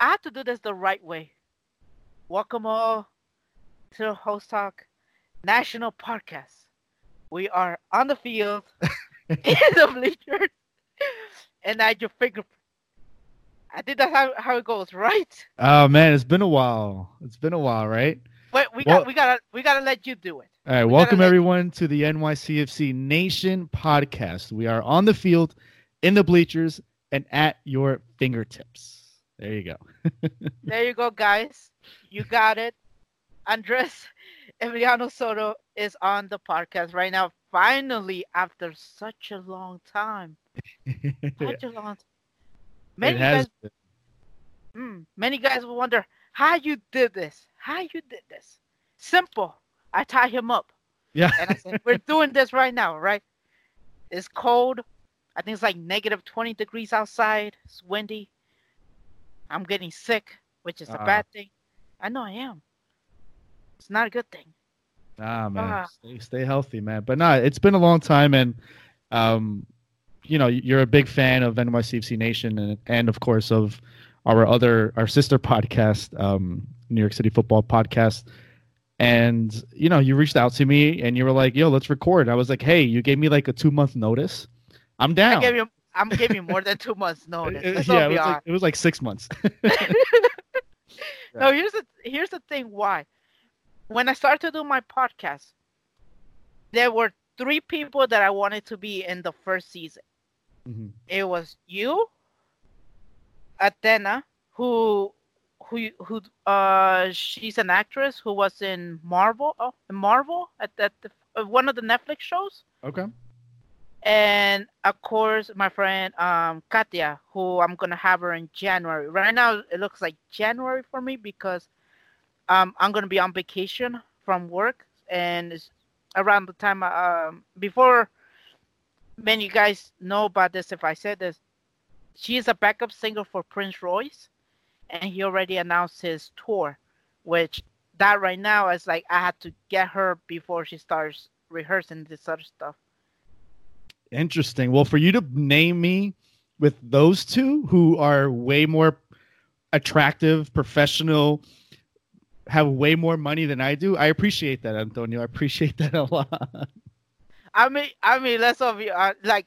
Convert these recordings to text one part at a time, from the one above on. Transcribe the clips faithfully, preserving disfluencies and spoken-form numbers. I have to do this the right way. Welcome all to Host Talk National Podcast. We are on the field in the bleachers and at your fingerprint. I think that's how, how it goes, right? Oh man, it's been a while. It's been a while, right? Wait, we well, got we gotta we gotta let you do it. All right, we welcome everyone you. to the N Y C F C Nation Podcast. We are on the field, in the bleachers, and at your fingertips. There you go. There you go, guys. You got it. Andres Emiliano Soto is on the podcast right now. Finally, after such a long time. Such a long time. Many it has guys, mm, many guys will wonder how you did this. How you did this. Simple. I tie him up. Yeah. And I said, we're doing this right now, right? It's cold. I think it's like negative twenty degrees outside. It's windy. I'm getting sick, which is uh, a bad thing. I know I am. It's not a good thing. Nah, man. Uh, stay, stay healthy, man. But nah, it's been a long time, and um, you know, you're a big fan of N Y C F C Nation, and and of course of our other our sister podcast, um, New York City Football Podcast. And you know, you reached out to me, and you were like, "Yo, let's record." I was like, "Hey, you gave me like a two month notice. I'm down." I gave you- I'm giving more than two months notice. Let's yeah, it was, like, it was like six months. No, here's the here's the thing. Why? When I started to do my podcast, there were three people that I wanted to be in the first season. Mm-hmm. It was you, Athena, who who who uh she's an actress who was in Marvel. Oh, Marvel at that uh, one of the Netflix shows. Okay. And of course, my friend um, Katia, who I'm gonna have her in January. Right now, it looks like January for me because um, I'm gonna be on vacation from work, and it's around the time uh, before. Many guys know about this. If I said this, she is a backup singer for Prince Royce, and he already announced his tour. Which that right now is like I had to get her before she starts rehearsing this other stuff. Interesting. Well, for you to name me with those two who are way more attractive, professional, have way more money than I do, I appreciate that, Antonio. I appreciate that a lot. I mean, I mean, let's all be uh, like,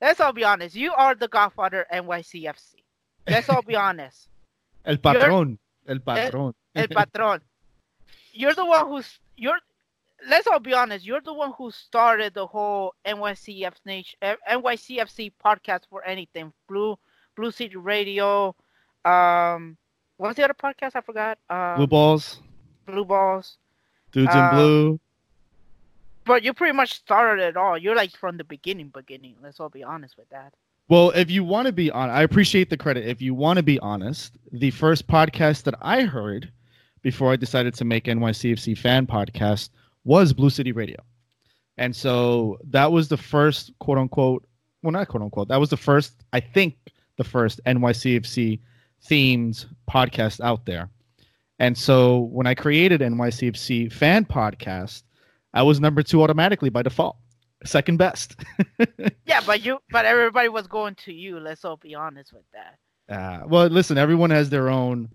let's all be honest. You are the Godfather N Y C F C. Let's all be honest. El patron. You're, el patron. El, el patron. You're the one who's you're. Let's all be honest. You're the one who started the whole N Y C F C N Y C F C podcast for anything. Blue Blue City Radio. Um, what was the other podcast? I forgot. Um, Blue Balls. Blue Balls. Dudes um, in Blue. But you pretty much started it all. You're like from the beginning, beginning. Let's all be honest with that. Well, if you want to be honest, I appreciate the credit. If you want to be honest, the first podcast that I heard before I decided to make N Y C F C Fan Podcast was Blue City Radio. And so that was the first quote unquote, well, not quote unquote, that was the first, I think the first N Y C F C themed podcast out there. And so when I created N Y C F C Fan Podcast, I was number two automatically by default. Second best. Yeah, but you, but everybody was going to you. Let's all be honest with that. Uh, well, listen, everyone has their own,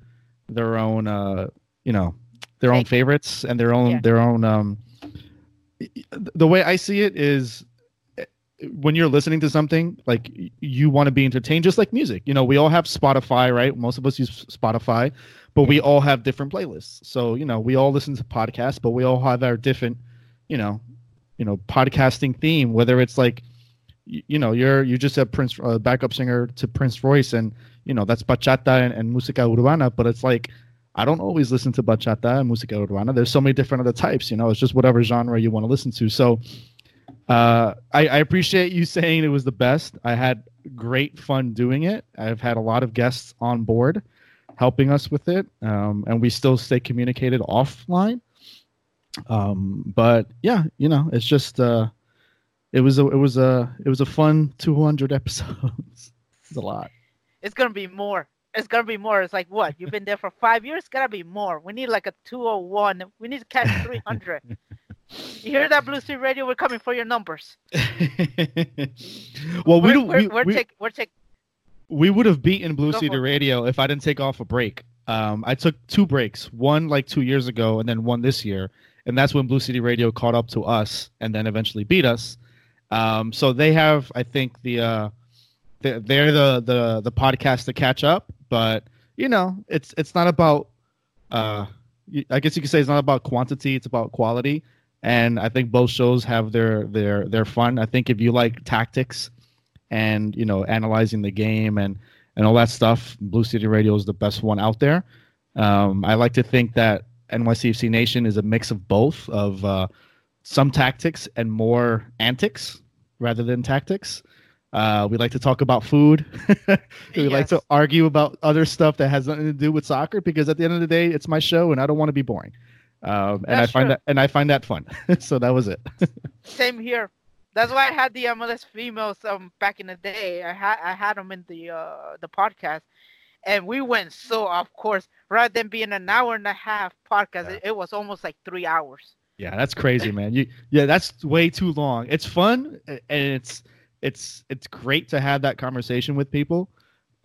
their own, uh, you know, their own favorites and their own, yeah. their own, um, the way I see it is when you're listening to something, like you want to be entertained, just like music. You know, we all have Spotify, right? Most of us use Spotify, but we all have different playlists. So, you know, we all listen to podcasts, but we all have our different, you know, you know, podcasting theme, whether it's like, you know, you're, you just have Prince, uh, backup singer to Prince Royce, and, you know, that's bachata and, and música urbana, but it's like, I don't always listen to bachata and música urbana. There's so many different other types, you know. It's just whatever genre you want to listen to. So uh, I, I appreciate you saying it was the best. I had great fun doing it. I've had a lot of guests on board helping us with it, um, and we still stay communicated offline. Um, but yeah, you know, it's just uh, it was a it was a it was a fun two hundred episodes. It's a lot. It's gonna be more. It's going to be more. It's like, what? You've been there for five years? It's got to be more. We need like a two oh one. We need to catch three hundred. You hear that, Blue Street Radio? We're coming for your numbers. Well, we're, we don't. We're, we, we're, we, take, we're, take, We would have beaten Blue City Radio if I didn't take off a break. Um, I took two breaks, one like two years ago and then one this year. And that's when Blue City Radio caught up to us and then eventually beat us. Um, so they have, I think, the uh, they're, they're the, the the podcast to catch up. But, you know, it's it's not about, uh, I guess you could say it's not about quantity. It's about quality. And I think both shows have their their their fun. I think if you like tactics and, you know, analyzing the game and, and all that stuff, Blue City Radio is the best one out there. Um, I like to think that N Y C F C Nation is a mix of both, of uh, some tactics and more antics rather than tactics. Uh, we like to talk about food. we yes. like to argue about other stuff that has nothing to do with soccer, because at the end of the day, it's my show and I don't want to be boring. Um, and I find true. that and I find that fun. So that was it. Same here. That's why I had the M L S females um back in the day. I had I had them in the uh, the podcast, and we went so off course. Rather than being an hour and a half podcast, yeah. it, it was almost like three hours. Yeah, that's crazy, man. You yeah, that's way too long. It's fun, and it's it's it's great to have that conversation with people,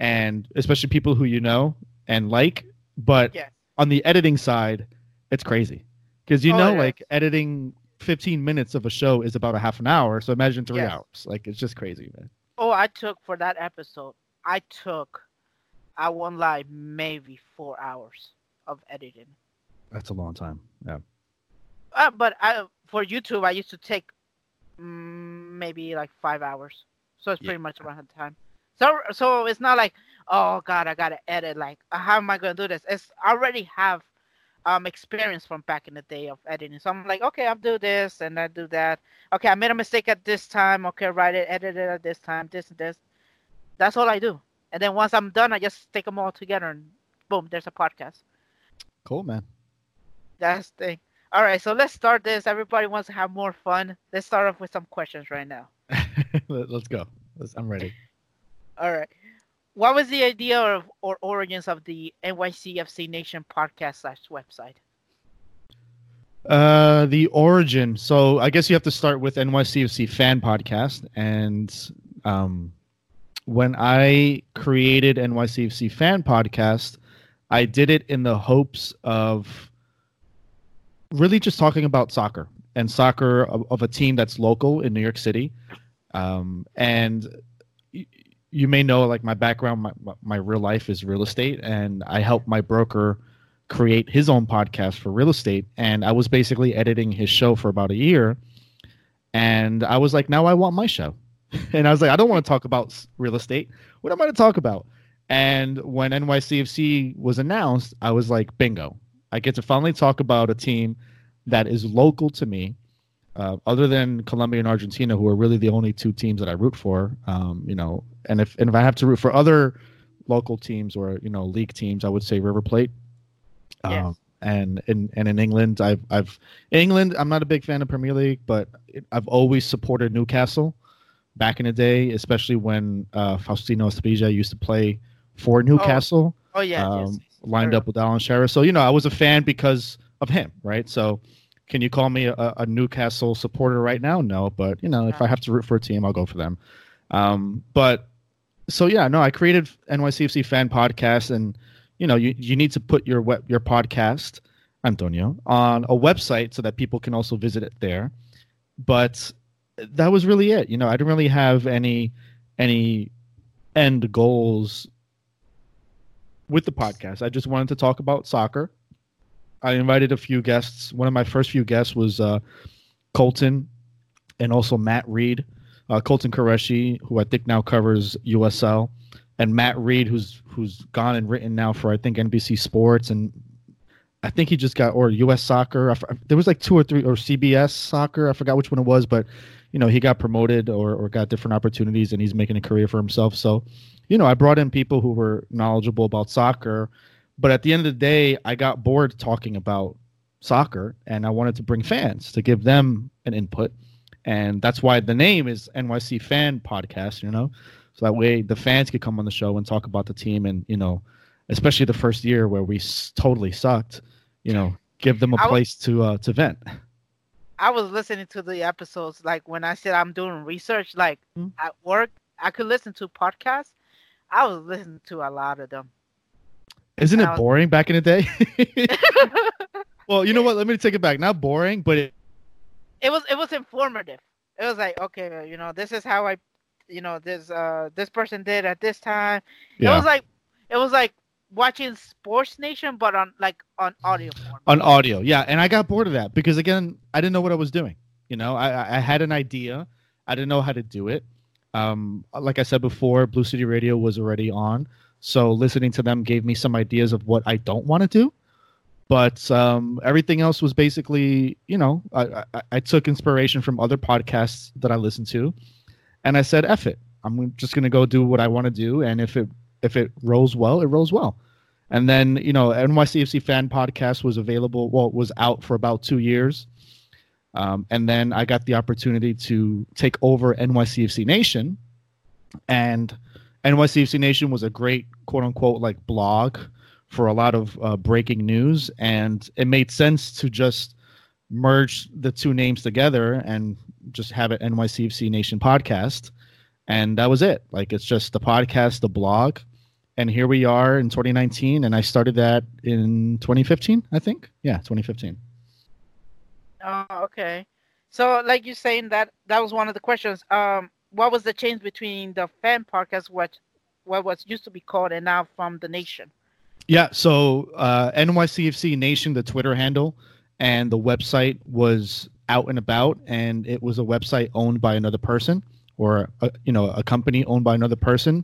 and especially people who you know and like. But yeah. on the editing side, it's crazy, because you oh, know, yeah. like editing fifteen minutes of a show is about a half an hour. So imagine three yes. hours. Like, it's just crazy, man. Oh, I took for that episode. I took, I won't lie, maybe four hours of editing. That's a long time. Yeah. Uh, but I, for YouTube, I used to take um, maybe like five hours. So it's yeah. pretty much around the time. So, so it's not like, oh God, I got to edit. Like, how am I going to do this? It's I already have Um, experience from back in the day of editing. So I'm like, okay, I'll do this and I do that. Okay, I made a mistake at this time. Okay, write it, edit it at this time, this and this. That's all I do. And then once I'm done, I just take them all together and boom, there's a podcast. Cool, man. That's the thing. All right, so let's start this. Everybody wants to have more fun. Let's start off with some questions right now. Let's go. Let's, I'm ready. All right. What was the idea of, or origins of the N Y C F C Nation podcast slash website? Uh, the origin. So I guess you have to start with N Y C F C Fan Podcast. And um, when I created N Y C F C Fan Podcast, I did it in the hopes of really just talking about soccer and soccer of, of a team that's local in New York City. Um, and... You may know, like, my background, my my real life is real estate, and I helped my broker create his own podcast for real estate, and I was basically editing his show for about a year, and I was like, now I want my show. And I was like, I don't want to talk about real estate. What am I to talk about? And when N Y C F C was announced, I was like, bingo. I get to finally talk about a team that is local to me. Uh, other than Colombia and Argentina, who are really the only two teams that I root for, um, you know, and if and if I have to root for other local teams or, you know, league teams, I would say River Plate. Yes. Um, and in and in England, I've I've England. I'm not a big fan of Premier League, but I've always supported Newcastle back in the day, especially when uh, Faustino Estrella used to play for Newcastle. Oh, oh yeah, um, yes. lined sure. up with Alan Shearer. So, you know, I was a fan because of him, right? So. Can you call me a, a Newcastle supporter right now? No, but, you know, yeah. if I have to root for a team, I'll go for them. Um, but so, yeah, no, I created N Y C F C Fan Podcast, and, you know, you, you need to put your web, your podcast, Antonio, on a website so that people can also visit it there. But that was really it. You know, I didn't really have any any end goals with the podcast. I just wanted to talk about soccer. I invited a few guests. One of my first few guests was uh, Colton and also Matt Reed. Uh, Colton Qureshi, who I think now covers U S L, and Matt Reed, who's who's gone and written now for, I think, N B C Sports. And I think he just got, or U S Soccer. I, there was like two or three, or C B S Soccer. I forgot which one it was, but, you know, he got promoted or, or got different opportunities, and he's making a career for himself. So, you know, I brought in people who were knowledgeable about soccer. But at the end of the day, I got bored talking about soccer, and I wanted to bring fans to give them an input. And that's why the name is N Y C Fan Podcast, you know, so that way the fans could come on the show and talk about the team. And, you know, especially the first year where we s- totally sucked, you know, give them a I place was, to uh, to vent. I was listening to the episodes, like when I said I'm doing research, like mm-hmm. at work, I could listen to podcasts. I was listening to a lot of them. Isn't it was... boring back in the day? Well, you know what? Let me take it back. Not boring, but it... it was it was informative. It was like, okay, you know, this is how I, you know, this uh this person did at this time. Yeah. It was like it was like watching Sports Nation, but on like on audio form. On audio, yeah. And I got bored of that because again, I didn't know what I was doing. You know, I I had an idea, I didn't know how to do it. Um, like I said before, Blue City Radio was already on, so listening to them gave me some ideas of what I don't want to do. But um, everything else was basically, you know, I, I, I took inspiration from other podcasts that I listened to, and I said, "F it, I'm just gonna go do what I want to do, and if it if it rolls well, it rolls well." And then, you know, N Y C F C Fan Podcast was available, well, it was out for about two years, um, and then I got the opportunity to take over N Y C F C Nation, and N Y C F C Nation was a great quote unquote like blog for a lot of uh, breaking news, and it made sense to just merge the two names together and just have it N Y C F C Nation Podcast, and that was it. Like, it's just the podcast, the blog, and here we are in twenty nineteen, and I started that in twenty fifteen, I think. Yeah, twenty fifteen. Oh, okay. So, like you're saying, that that was one of the questions. Um, what was the change between the fan podcast, what, what was used to be called, and now from the Nation? Yeah, so uh, N Y C F C Nation, the Twitter handle, and the website was out and about, and it was a website owned by another person, or a, you know, a company owned by another person.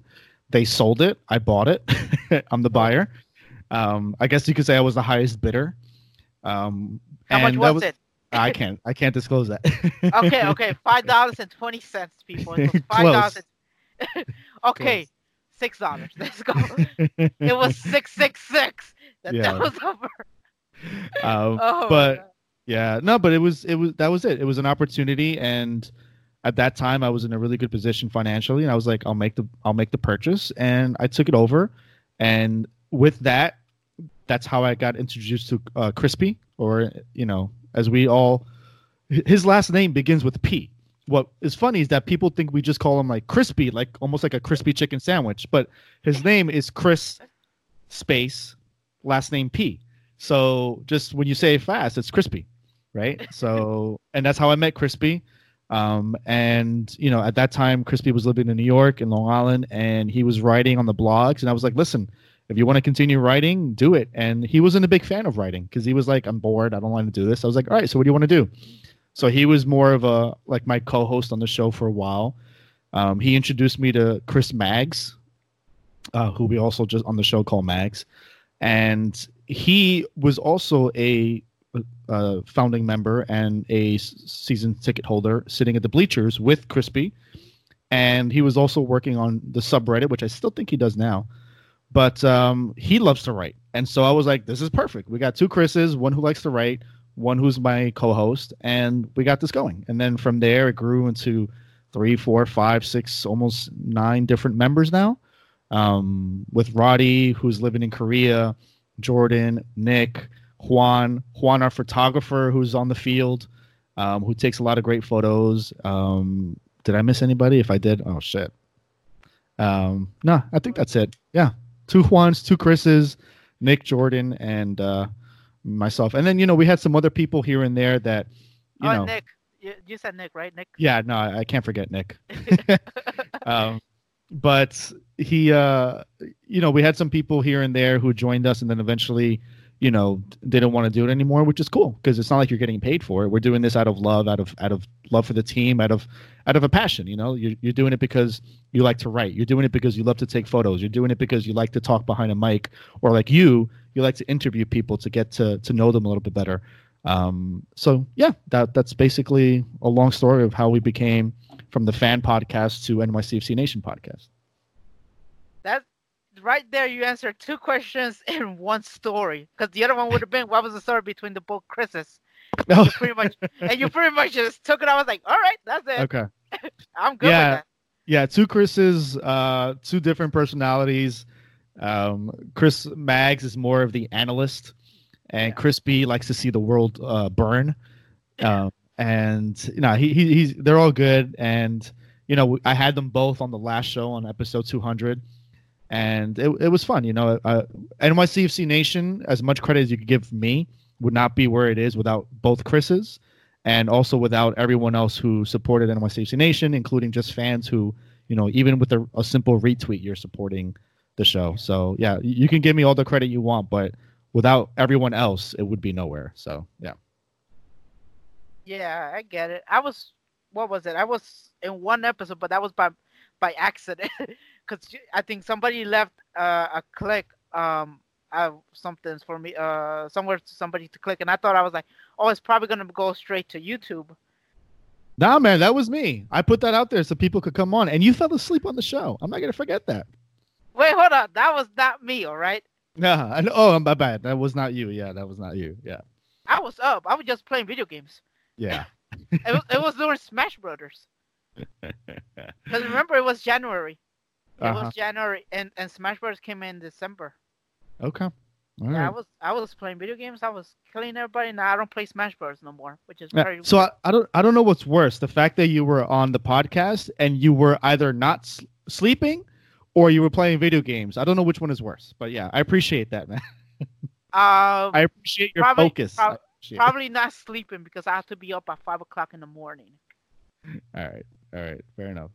They sold it. I bought it. I'm the buyer. Um, I guess you could say I was the highest bidder. Um, How and much was, was it? I can't. I can't disclose that. okay. Okay. Five dollars and twenty cents, people. It was five dollars. Okay. Close. Six dollars. Let's go. It was six six six. That, yeah. that was over. Um, oh, but yeah, no, but it was it was that was it. It was an opportunity, and at that time, I was in a really good position financially, and I was like, I'll make the I'll make the purchase, and I took it over, and with that, that's how I got introduced to uh, Crispy, or you know, as we all, his last name begins with P. What is funny is that people think we just call him like Crispy, like almost like a crispy chicken sandwich. But his name is Chris space last name P. So just when you say it fast, it's Crispy, right? So, and that's how I met Crispy. Um, and you know, at that time, Crispy was living in New York in Long Island, and he was writing on the blogs. And I was like, listen, if you want to continue writing, do it. And he wasn't a big fan of writing because he was like, I'm bored. I don't want to do this. I was like, all right, so what do you want to do? So he was more of a like my co-host on the show for a while. Um, he introduced me to Chris Mags, uh, who we also just on the show call Mags, and he was also a, a founding member and a season ticket holder, sitting at the bleachers with Crispy, and he was also working on the subreddit, which I still think he does now. But um, he loves to write, and so I was like, "This is perfect. We got two Chris's, one who likes to write." One who's my co-host, and we got this going. And then from there, it grew into three, four, five, six, almost nine different members now. Um, with Roddy, who's living in Korea, Jordan, Nick, Juan, Juan, our photographer, who's on the field, um, who takes a lot of great photos. Um, did I miss anybody? If I did, oh shit. Um, no, nah, I think that's it. Yeah, two Juans, two Chris's, Nick, Jordan, and. Uh, myself. And then, you know, we had some other people here and there that, you oh, know, Nick, you, you said Nick, right? Nick. Yeah, no, I, I can't forget Nick. um, but he, uh, you know, we had some people here and there who joined us and then eventually, you know, they don't want to do it anymore, which is cool. Cause it's not like you're getting paid for it. We're doing this out of love, out of, out of love for the team, out of, out of a passion. You know, you're, you're doing it because you like to write. You're doing it because you love to take photos. You're doing it because you like to talk behind a mic, or like you, you like to interview people to get to, to know them a little bit better. Um, so yeah, that that's basically a long story of how we became from the fan podcast to N Y C F C Nation podcast. That right there, you answered two questions in one story. Because the other one would have been, what was the story between the both Chris's? Oh. You pretty much, and you pretty much just took it. I was like, all right, that's it. Okay, I'm good yeah. with that. Yeah, two Chris's, uh, two different personalities. Um, Chris Mags is more of the analyst, and yeah. Crispy likes to see the world uh, burn. Um, and you know, he, he he's they're all good. And you know, I had them both on the last show on episode two hundred, And it it was fun, you know. Uh, N Y C F C Nation, as much credit as you could give me, would not be where it is without both Chris's, and also without everyone else who supported N Y C F C Nation, including just fans who, you know, even with a, a simple retweet, you're supporting the show. So yeah, you can give me all the credit you want, but without everyone else, it would be nowhere. So yeah. Yeah, I get it. I was, what was it? I was in one episode, but that was by by accident. Because I think somebody left uh, a click, um, uh, something for me, uh, somewhere to somebody to click. And I thought I was like, oh, it's probably going to go straight to YouTube. Nah, man, that was me. I put that out there so people could come on. And you fell asleep on the show. I'm not going to forget that. Wait, hold on. That was not me, all right? Nah. I know, oh, my bad. That was not you. Yeah, that was not you. Yeah. I was up. I was just playing video games. Yeah. it, was, it was during Smash Brothers. Because remember, it was January. It uh-huh. was January, and, and Smash Bros. Came in December. Okay. All yeah, right. I was I was playing video games. I was killing everybody. Now I don't play Smash Bros. No more, which is yeah. very. So I, I don't I don't know what's worse: the fact that you were on the podcast and you were either not sl- sleeping, or you were playing video games. I don't know which one is worse, but yeah, I appreciate that, man. um, I appreciate your probably, focus. Prob- probably it. Not sleeping because I have to be up at five o'clock in the morning. All right. All right. Fair enough.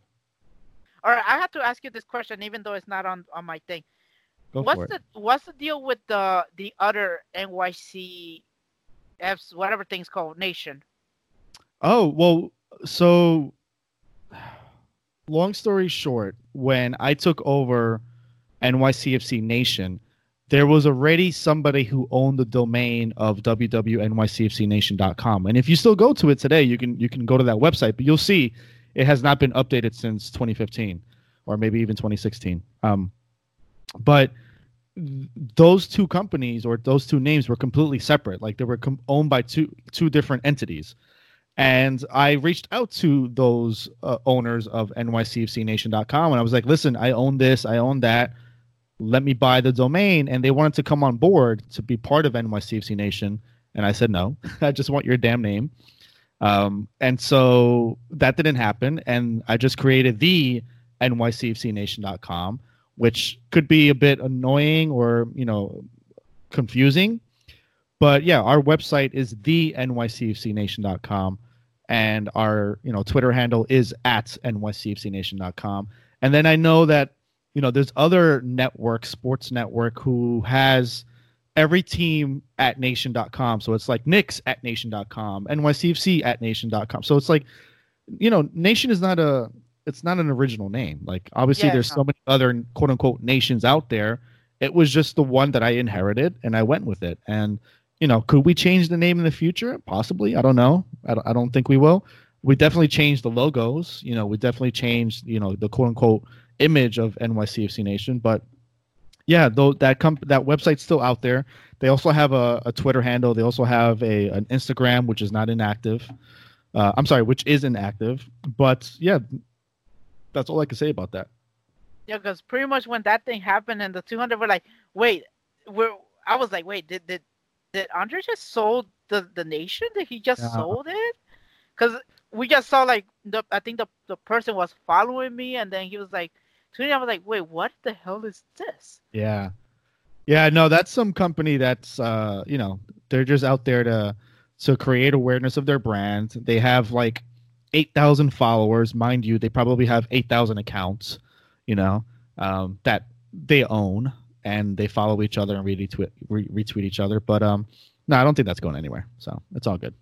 All right, I have to ask you this question, even though it's not on, on my thing. Go what's for the it. What's the deal with the the other N Y C F C, whatever thing's called, nation? Oh, well, so long story short, when I took over N Y C F C Nation, there was already somebody who owned the domain of w w w dot n y c f c nation dot com. And if you still go to it today, you can you can go to that website, but you'll see it has not been updated since twenty fifteen or maybe even twenty sixteen. Um, but th- those two companies or those two names were completely separate. Like they were com- owned by two two different entities. And I reached out to those uh, owners of N Y C F C nation dot com. And I was like, listen, I own this. I own that. Let me buy the domain. And they wanted to come on board to be part of N Y C F C Nation. And I said, no, I just want your damn name. Um, and so that didn't happen. And I just created the N Y C F C nation dot com, which could be a bit annoying or, you know, confusing. But yeah, our website is the N Y C F C nation dot com. And our, you know, Twitter handle is at N Y C F C nation dot com. And then I know that, you know, there's other network, sports network, who has every team at nation dot com. So it's like Knicks at nation dot com, N Y C F C at nation dot com. So it's like, you know, Nation is not a, it's not an original name. Like obviously yeah, there's so many other quote unquote nations out there. It was just the one that I inherited and I went with it. And, you know, could we change the name in the future? Possibly. I don't know. I don't, I don't think we will. We definitely changed the logos. You know, we definitely changed, you know, the quote unquote image of N Y C F C Nation, but yeah, though that comp- that website's still out there. They also have a, a Twitter handle. They also have a an Instagram, which is not inactive. Uh, I'm sorry, which is inactive. But yeah, that's all I can say about that. Yeah, because pretty much when that thing happened and the two hundred were like, wait, we're. I was like, wait, did did, did Andre just sold the, the nation? Did he just yeah. sold it? Because we just saw like the I think the, the person was following me, and then he was like. I was like, wait, what the hell is this? Yeah. Yeah, no, that's some company that's, uh, you know, they're just out there to to create awareness of their brand. They have like eight thousand followers. Mind you, they probably have eight thousand accounts, you know, um, that they own. And they follow each other and retweet, retweet each other. But um, no, I don't think that's going anywhere. So it's all good.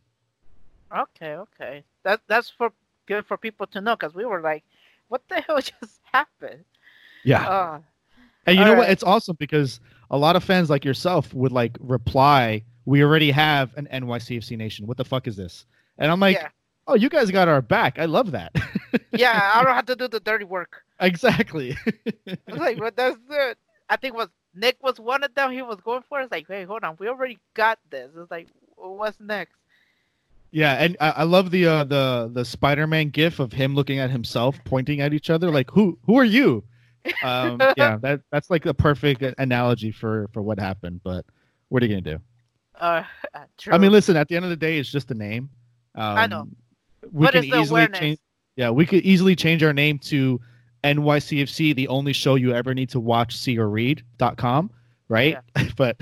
Okay, okay. That, that's for good for people to know because we were like, what the hell just happened? Yeah. Uh, and you know right. what? It's awesome because a lot of fans like yourself would like reply, we already have an N Y C F C Nation. What the fuck is this? And I'm like, yeah. oh, you guys got our back. I love that. yeah. I don't have to do the dirty work. Exactly. I was like, well, that's it. I think was Nick was one of them. He was going for it. It's like, hey, hold on. We already got this. It's like, what's next? Yeah, and I, I love the uh, the the Spider-Man gif of him looking at himself, pointing at each other, like who who are you? Um, yeah, that that's like the perfect analogy for, for what happened. But what are you gonna do? Uh, true. I mean, listen. At the end of the day, it's just a name. Um, I know. We but can it's easily awareness. Change, yeah, we could easily change our name to N Y C F C, the only show you ever need to watch, see, or read dot com, right? Yeah. But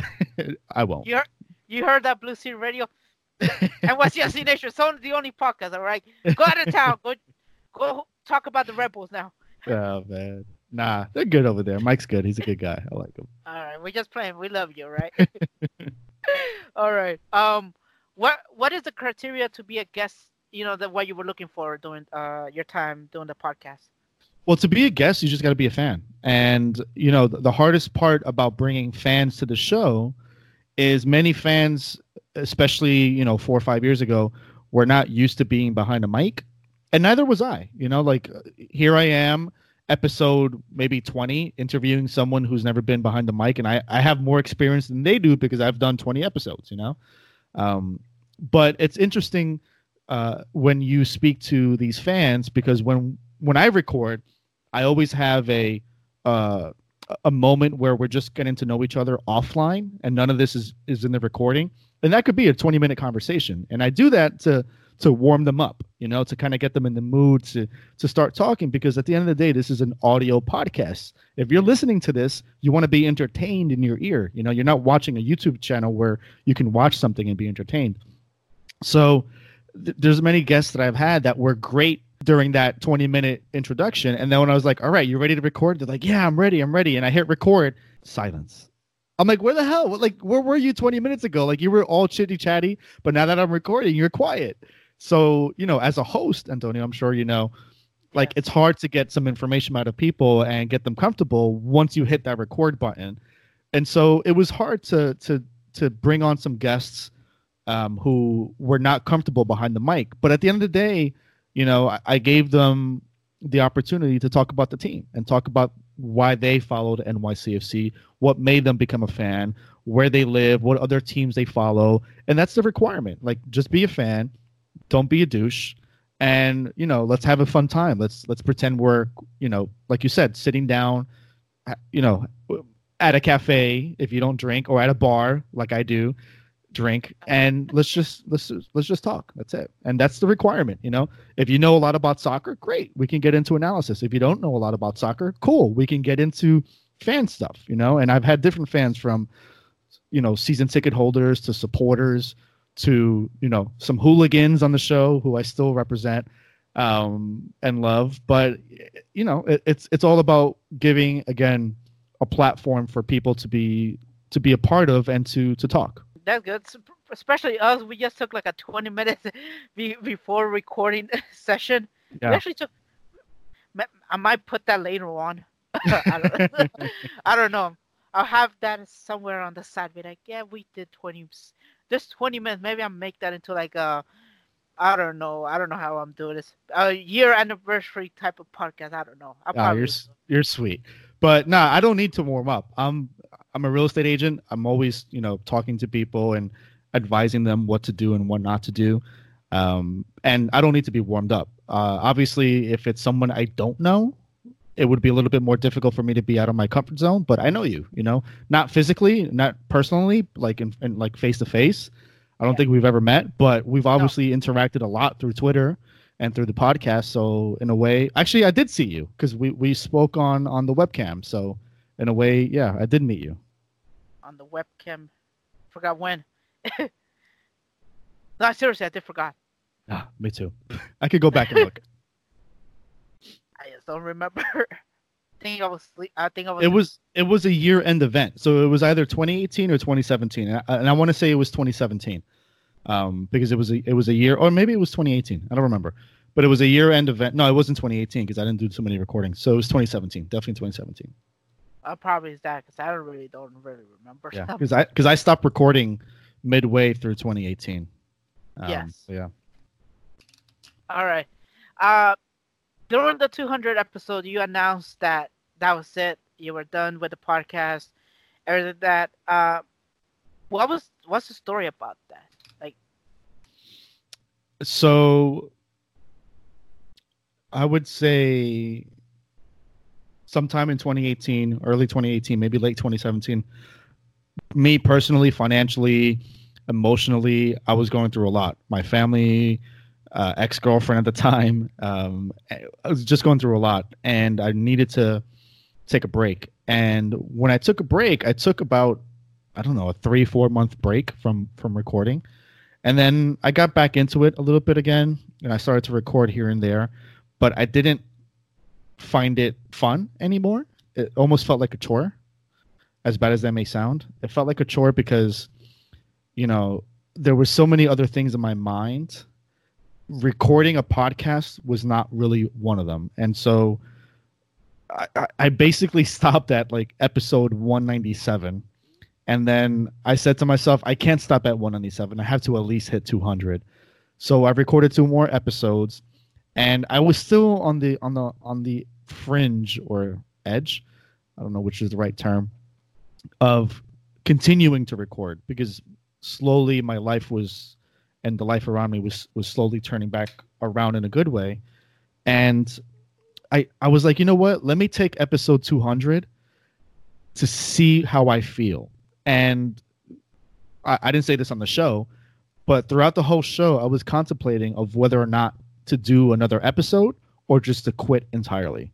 I won't. You heard, you heard that, Blue City Radio? N Y C F C Nation, it's only the only podcast, all right? Go out of town. Go, go talk about the Rebels now. Oh, man. Nah, they're good over there. Mike's good. He's a good guy. I like him. All right. We're just playing. We love you, right? All right. Um, what What is the criteria to be a guest, you know, the, what you were looking for during uh your time doing the podcast? Well, to be a guest, you just got to be a fan. And, you know, the, the hardest part about bringing fans to the show is many fans, especially, you know, four or five years ago, were not used to being behind a mic. And neither was I. You know, like, here I am, episode maybe twenty, interviewing someone who's never been behind the mic, and I, I have more experience than they do because I've done twenty episodes, you know. Um, but it's interesting uh, when you speak to these fans, because when when I record, I always have a uh, a moment where we're just getting to know each other offline, and none of this is is in the recording, and that could be a twenty minute conversation, and I do that to. to warm them up, you know, to kind of get them in the mood to to start talking, because at the end of the day, this is an audio podcast. If you're listening to this, you want to be entertained in your ear. You know, you're not watching a YouTube channel where you can watch something and be entertained. So th- there's many guests that I've had that were great during that twenty minute introduction. And then when I was like, all right, you ready to record? They're like, yeah, I'm ready. I'm ready. And I hit record. Silence. I'm like, where the hell? Like, where were you twenty minutes ago? Like, you were all chitty chatty. But now that I'm recording, you're quiet. So, you know, as a host, Antonio, I'm sure you know, like, yeah. It's hard to get some information out of people and get them comfortable once you hit that record button. And so it was hard to to to bring on some guests um, who were not comfortable behind the mic. But at the end of the day, you know, I, I gave them the opportunity to talk about the team and talk about why they followed N Y C F C, what made them become a fan, where they live, what other teams they follow. And that's the requirement. Like, just be a fan. Don't be a douche, and, you know, let's have a fun time. Let's let's pretend we're, you know, like you said, sitting down, you know, at a cafe if you don't drink, or at a bar like I do, drink, and let's just let's let's just talk. That's it, and that's the requirement. You know, if you know a lot about soccer, great, we can get into analysis. If you don't know a lot about soccer, cool, we can get into fan stuff. You know, and I've had different fans from, you know, season ticket holders to supporters, to, you know, some hooligans on the show who I still represent um, and love. But, you know, it, it's it's all about giving, again, a platform for people to be to be a part of and to to talk. That's good. Especially us. We just took like a twenty minute be- before recording session. Yeah. We actually took. I might put that later on. I, don't, I don't know. I'll have that somewhere on the side. Be like, yeah, we did twenty. This twenty minutes, maybe I'll make that into like a, I don't know, I don't know how I'm doing this, a year anniversary type of podcast. I don't know. Oh, you're you're sweet, but nah, I don't need to warm up. I'm I'm a real estate agent. I'm always, you know, talking to people and advising them what to do and what not to do, um, and I don't need to be warmed up. Uh, obviously, if it's someone I don't know, it would be a little bit more difficult for me to be out of my comfort zone, but I know you, you know, not physically, not personally, like in, in like face to face. I don't yeah. think we've ever met, but we've obviously no. interacted a lot through Twitter and through the podcast. So in a way, actually, I did see you because we, we spoke on, on the webcam. So in a way, yeah, I did meet you on the webcam. Forgot when. No, seriously, I did forgot. Ah, me too. I could go back and look. I just don't remember. I think I was sleep. I think I was. It was it was a year end event, so it was either twenty eighteen or twenty seventeen, and I, and I want to say it was twenty seventeen, um, because it was a it was a year, or maybe it was twenty eighteen. I don't remember, but it was a year end event. No, it wasn't twenty eighteen because I didn't do so many recordings, so it was twenty seventeen, definitely twenty seventeen. Uh, probably is that because I don't really don't really remember. Yeah, because I because I stopped recording midway through twenty eighteen. Um, yes. So yeah. All right. Uh. During the two hundred episode, you announced that that was it. You were done with the podcast. Everything that. Uh, what was what's the story about that? Like, so I would say sometime in twenty eighteen, early twenty eighteen, maybe late twenty seventeen. Me personally, financially, emotionally, I was going through a lot. My family. uh, ex-girlfriend at the time. Um, I was just going through a lot, and I needed to take a break. And when I took a break, I took about, I don't know, a three, four month break from, from recording. And then I got back into it a little bit again, and I started to record here and there, but I didn't find it fun anymore. It almost felt like a chore, as bad as that may sound. It felt like a chore because, you know, there were so many other things in my mind. Recording a podcast was not really one of them. And so I, I basically stopped at like episode one ninety-seven. And then I said to myself, I can't stop at one ninety-seven. I have to at least hit two hundred. So I recorded two more episodes, and I was still on the on the on the fringe or edge, I don't know which is the right term, of continuing to record, because slowly my life was, and the life around me was was slowly turning back around in a good way. And I I was like, you know what? Let me take episode two hundred to see how I feel. And I, I didn't say this on the show, but throughout the whole show, I was contemplating of whether or not to do another episode or just to quit entirely.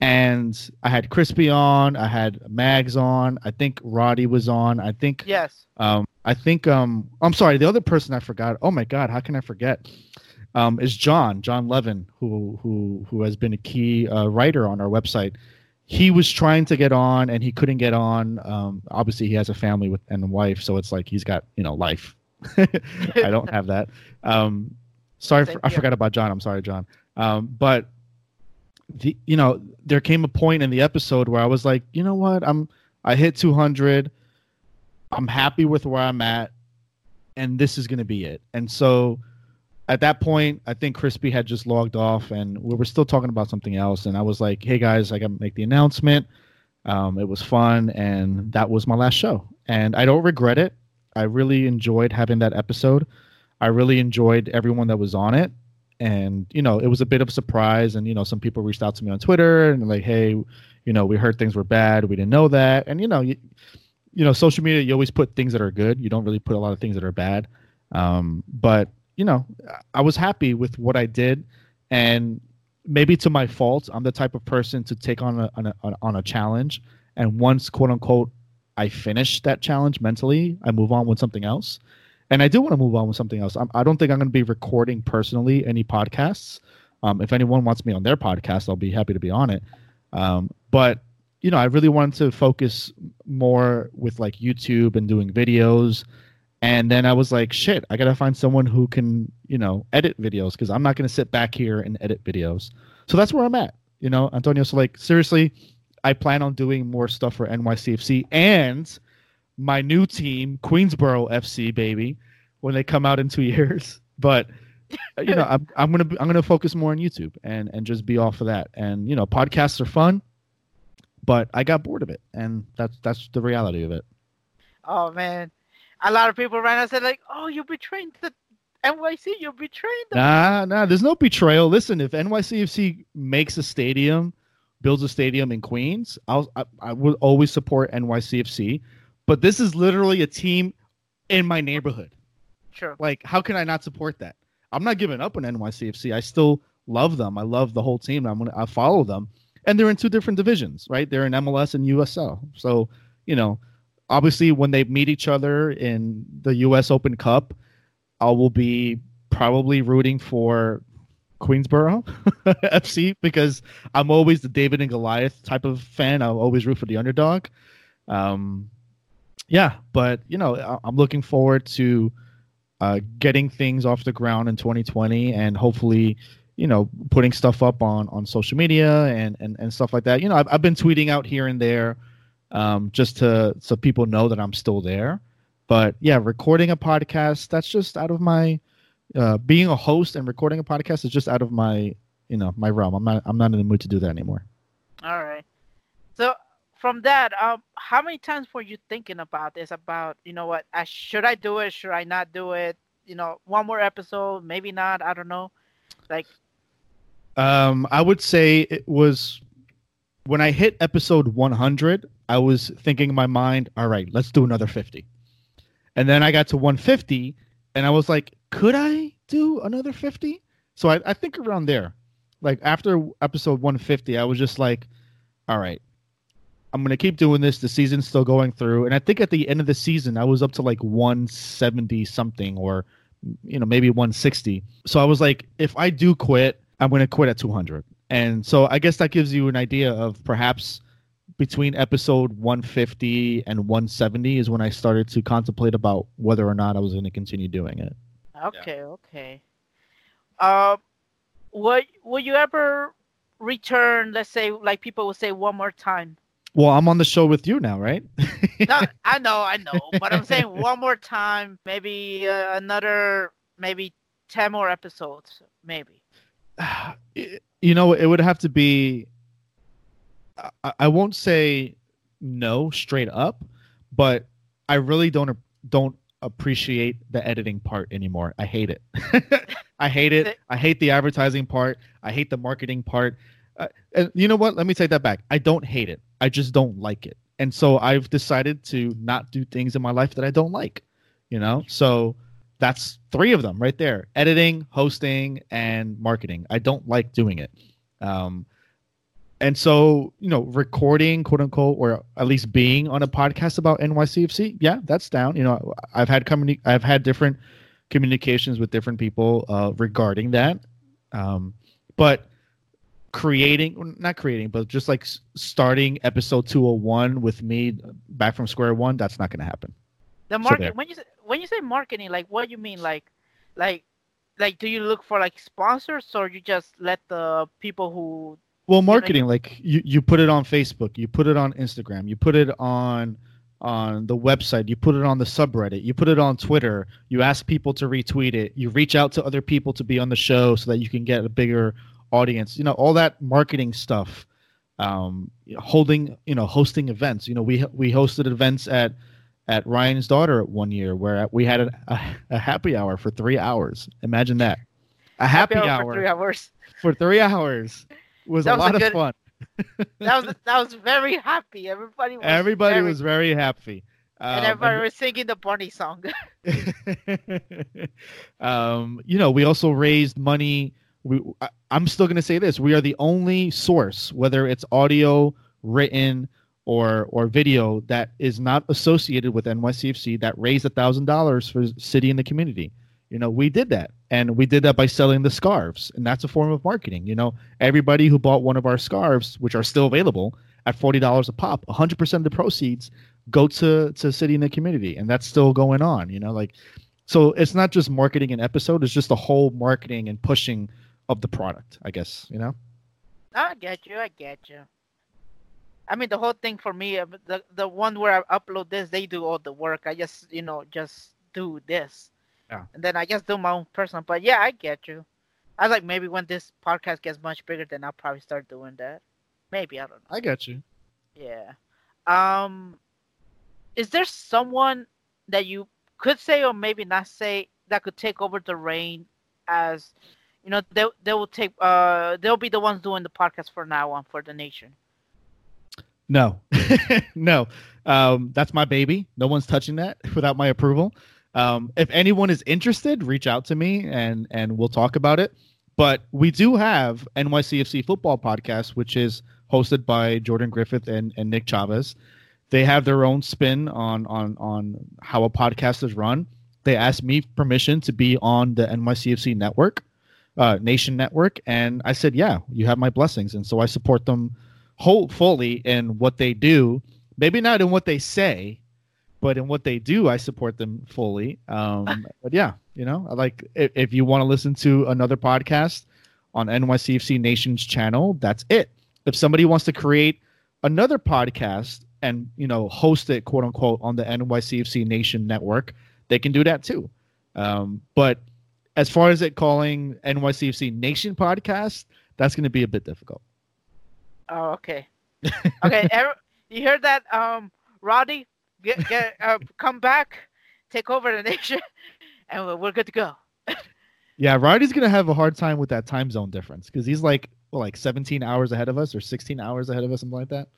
And I had Crispy on, I had Mags on, I think Roddy was on, I think. Yes. Um, I think. Um, I'm sorry, the other person I forgot. Oh my God, how can I forget? Um, is John John Levin, who who who has been a key uh, writer on our website. He was trying to get on and he couldn't get on. Um, obviously, he has a family with and a wife, so it's like he's got, you know, life. I don't have that. Um, sorry, for, I forgot about John. I'm sorry, John. Um, but the, you know, there came a point in the episode where I was like, you know what? I'm I hit two hundred. I'm happy with where I'm at, and this is going to be it. And so at that point, I think Crispy had just logged off, and we were still talking about something else. And I was like, hey, guys, I got to make the announcement. Um, it was fun, and that was my last show. And I don't regret it. I really enjoyed having that episode. I really enjoyed everyone that was on it. And, you know, it was a bit of a surprise. And, you know, some people reached out to me on Twitter and like, hey, you know, we heard things were bad. We didn't know that. And, you know, you, you know, social media, you always put things that are good. You don't really put a lot of things that are bad. Um, but you know, I was happy with what I did, and maybe to my fault, I'm the type of person to take on a, on a, on a challenge. And once, quote unquote, I finish that challenge mentally, I move on with something else. And I do want to move on with something else. I'm, I don't think I'm going to be recording personally any podcasts. Um, if anyone wants me on their podcast, I'll be happy to be on it. Um, but you know, I really wanted to focus more with like YouTube and doing videos. And then I was like, shit, I got to find someone who can, you know, edit videos, because I'm not going to sit back here and edit videos. So that's where I'm at, you know, Antonio. So like, seriously, I plan on doing more stuff for N Y C F C and my new team, Queensboro F C, baby, when they come out in two years. But, you know, I'm, I'm going to I'm going to focus more on YouTube and, and just be off of that. And, you know, podcasts are fun, but I got bored of it. And that's that's the reality of it. Oh, man. A lot of people ran and said, like, oh, you betrayed the N Y C. You betrayed them. Nah, nah, there's no betrayal. Listen, if N Y C F C makes a stadium, builds a stadium in Queens, I'll, I I will always support N Y C F C. But this is literally a team in my neighborhood. Sure. Like, how can I not support that? I'm not giving up on N Y C F C. I still love them. I love the whole team. I'm gonna, I follow them. And they're in two different divisions, right? They're in M L S and U S L. So, you know, obviously, when they meet each other in the U S Open Cup, I will be probably rooting for Queensboro F C, because I'm always the David and Goliath type of fan. I'll always root for the underdog. Um, yeah, but, you know, I- I'm looking forward to uh, getting things off the ground in twenty twenty and hopefully, you know, putting stuff up on, on social media and, and, and stuff like that. You know, I've, I've been tweeting out here and there. Um, just to so people know that I'm still there. But yeah, recording a podcast, that's just out of my uh, being a host and recording a podcast is just out of my, you know, my realm. I'm not I'm not in the mood to do that anymore. All right. So from that, um, how many times were you thinking about this? About, you know what, I, should I do it? Should I not do it? You know, one more episode, maybe not. I don't know. Like, um, I would say it was when I hit episode one hundred. I was thinking in my mind, all right, let's do another fifty. And then I got to one fifty, and I was like, could I do another fifty? So I, I think around there, like after episode one fifty, I was just like, all right, I'm going to keep doing this. The season's still going through. And I think at the end of the season, I was up to like one seventy something, or, you know, maybe one sixty. So I was like, if I do quit, I'm going to quit at two hundred. And so I guess that gives you an idea of perhaps between episode one fifty and one seventy is when I started to contemplate about whether or not I was going to continue doing it. Okay. Yeah. Okay. Uh, will, will you ever return? Let's say, like people will say, one more time. Well, I'm on the show with you now, right? No, I know, I know. But I'm saying one more time, maybe uh, another, maybe ten more episodes, maybe. You know, it would have to be, I, I won't say no straight up, but I really don't don't appreciate the editing part anymore. I hate it. I hate it. I hate the advertising part. I hate the marketing part. Uh, and you know what? Let me take that back. I don't hate it. I just don't like it. And so I've decided to not do things in my life that I don't like, you know? So that's three of them right there. Editing, hosting, and marketing. I don't like doing it. Um, and so, you know, recording, quote unquote, or at least being on a podcast about N Y C F C. Yeah, that's down. You know, I've had communi- I've had different communications with different people uh, regarding that. Um, but creating, not creating, but just like starting episode two oh one with me back from square one, that's not going to happen. The market, so when you when you say marketing, like what do you mean? Like, like, like, do you look for like sponsors, or you just let the people who? Well, marketing, you know, like you, you put it on Facebook, you put it on Instagram, you put it on on the website, you put it on the subreddit, you put it on Twitter, you ask people to retweet it, you reach out to other people to be on the show so that you can get a bigger audience, you know, all that marketing stuff, um, holding, you know, hosting events. You know, we we hosted events at at Ryan's Daughter one year where we had a, a, a happy hour for three hours. Imagine that. A happy, happy hour, hour for three hours. For three hours was, was a lot a good, of fun. that was that was very happy. Everybody was Everybody very, was very happy. Um, and everybody and, was singing the bunny song. um, you know, we also raised money. We, I, I'm still going to say this. We are the only source, whether it's audio, written, or or video, that is not associated with N Y C F C that raised one thousand dollars for city and the community. You know, we did that. And we did that by selling the scarves. And that's a form of marketing. You know, everybody who bought one of our scarves, which are still available at forty dollars a pop, one hundred percent of the proceeds go to, to city and the community. And that's still going on, you know, like, so it's not just marketing an episode. It's just the whole marketing and pushing of the product, I guess, you know? I get you. I get you. I mean, the whole thing for me, the the one where I upload this, they do all the work. I just, you know, just do this. Yeah. And then I just do my own personal. But yeah, I get you. I like maybe when this podcast gets much bigger, then I'll probably start doing that. Maybe. I don't know. I get you. Yeah. Um, is there someone that you could say or maybe not say that could take over the reign as... You know, they they will take uh they'll be the ones doing the podcast for now on for the nation. No, no, um, that's my baby. No one's touching that without my approval. Um, if anyone is interested, reach out to me and and we'll talk about it. But we do have N Y C F C Football Podcast, which is hosted by Jordan Griffith and, and Nick Chavez. They have their own spin on on on how a podcast is run. They asked me permission to be on the N Y C F C network. Uh, Nation Network, and I said, yeah, you have my blessings. And so I support them whole fully in what they do. Maybe not in what they say, but in what they do, I support them fully. Um, but yeah, you know, I like if, if you want to listen to another podcast on N Y C F C Nation's channel, that's it. If somebody wants to create another podcast and, you know, host it, quote unquote, on the N Y C F C Nation Network, they can do that too. Um, but as far as it calling N Y C F C Nation Podcast, that's going to be a bit difficult. Oh, okay. Okay, er, you heard that, um, Roddy? Get, get, uh, come back, take over the nation, and we're, we're good to go. Yeah, Roddy's going to have a hard time with that time zone difference because he's like well, like seventeen hours ahead of us or sixteen hours ahead of us, something like that.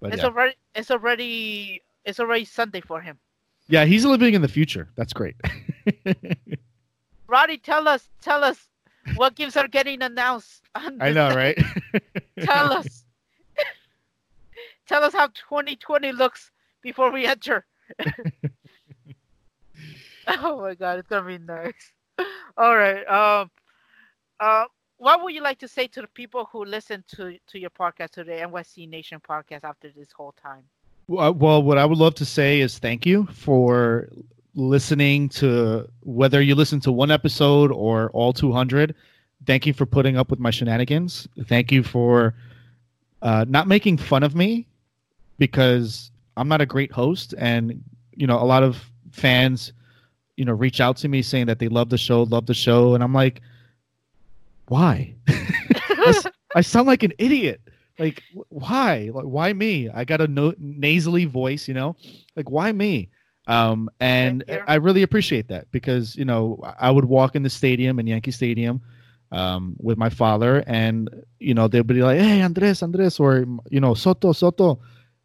But it's yeah. already it's already it's already Sunday for him. Yeah, he's living in the future. That's great. Roddy, tell us, tell us what games are getting announced. On I know, right? Tell us. Tell us how twenty twenty looks before we enter. Oh my God, it's gonna be nice. All right. Um. Uh. What would you like to say to the people who listen to, to your podcast, to the N Y C Nation podcast, after this whole time? Well, well, what I would love to say is thank you for listening to, whether you listen to one episode or all two hundred. Thank you for putting up with my shenanigans. Thank you for uh, not making fun of me, because I'm not a great host. And, you know, a lot of fans, you know, reach out to me saying that they love the show, love the show. And I'm like, why? I sound like an idiot. Like, why? Like, why me? I got a no- nasally voice, you know? Like, why me? Um, and I really appreciate that, because, you know, I would walk in the stadium, in Yankee Stadium, um, with my father, and, you know, they'd be like, hey, Andres, Andres, or, you know, Soto, Soto.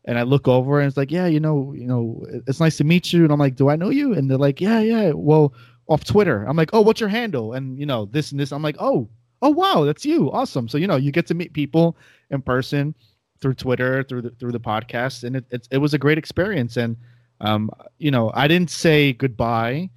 And I look over, and it's like, yeah, you know, you know, it's nice to meet you. And I'm like, do I know you? And they're like, yeah, yeah. Well, off Twitter. I'm like, oh, what's your handle? And, you know, this and this. I'm like, oh. Oh, wow, that's you. Awesome. So, you know, you get to meet people in person through Twitter, through the, through the podcast. And it, it it was a great experience. And, um, you know, I didn't say goodbye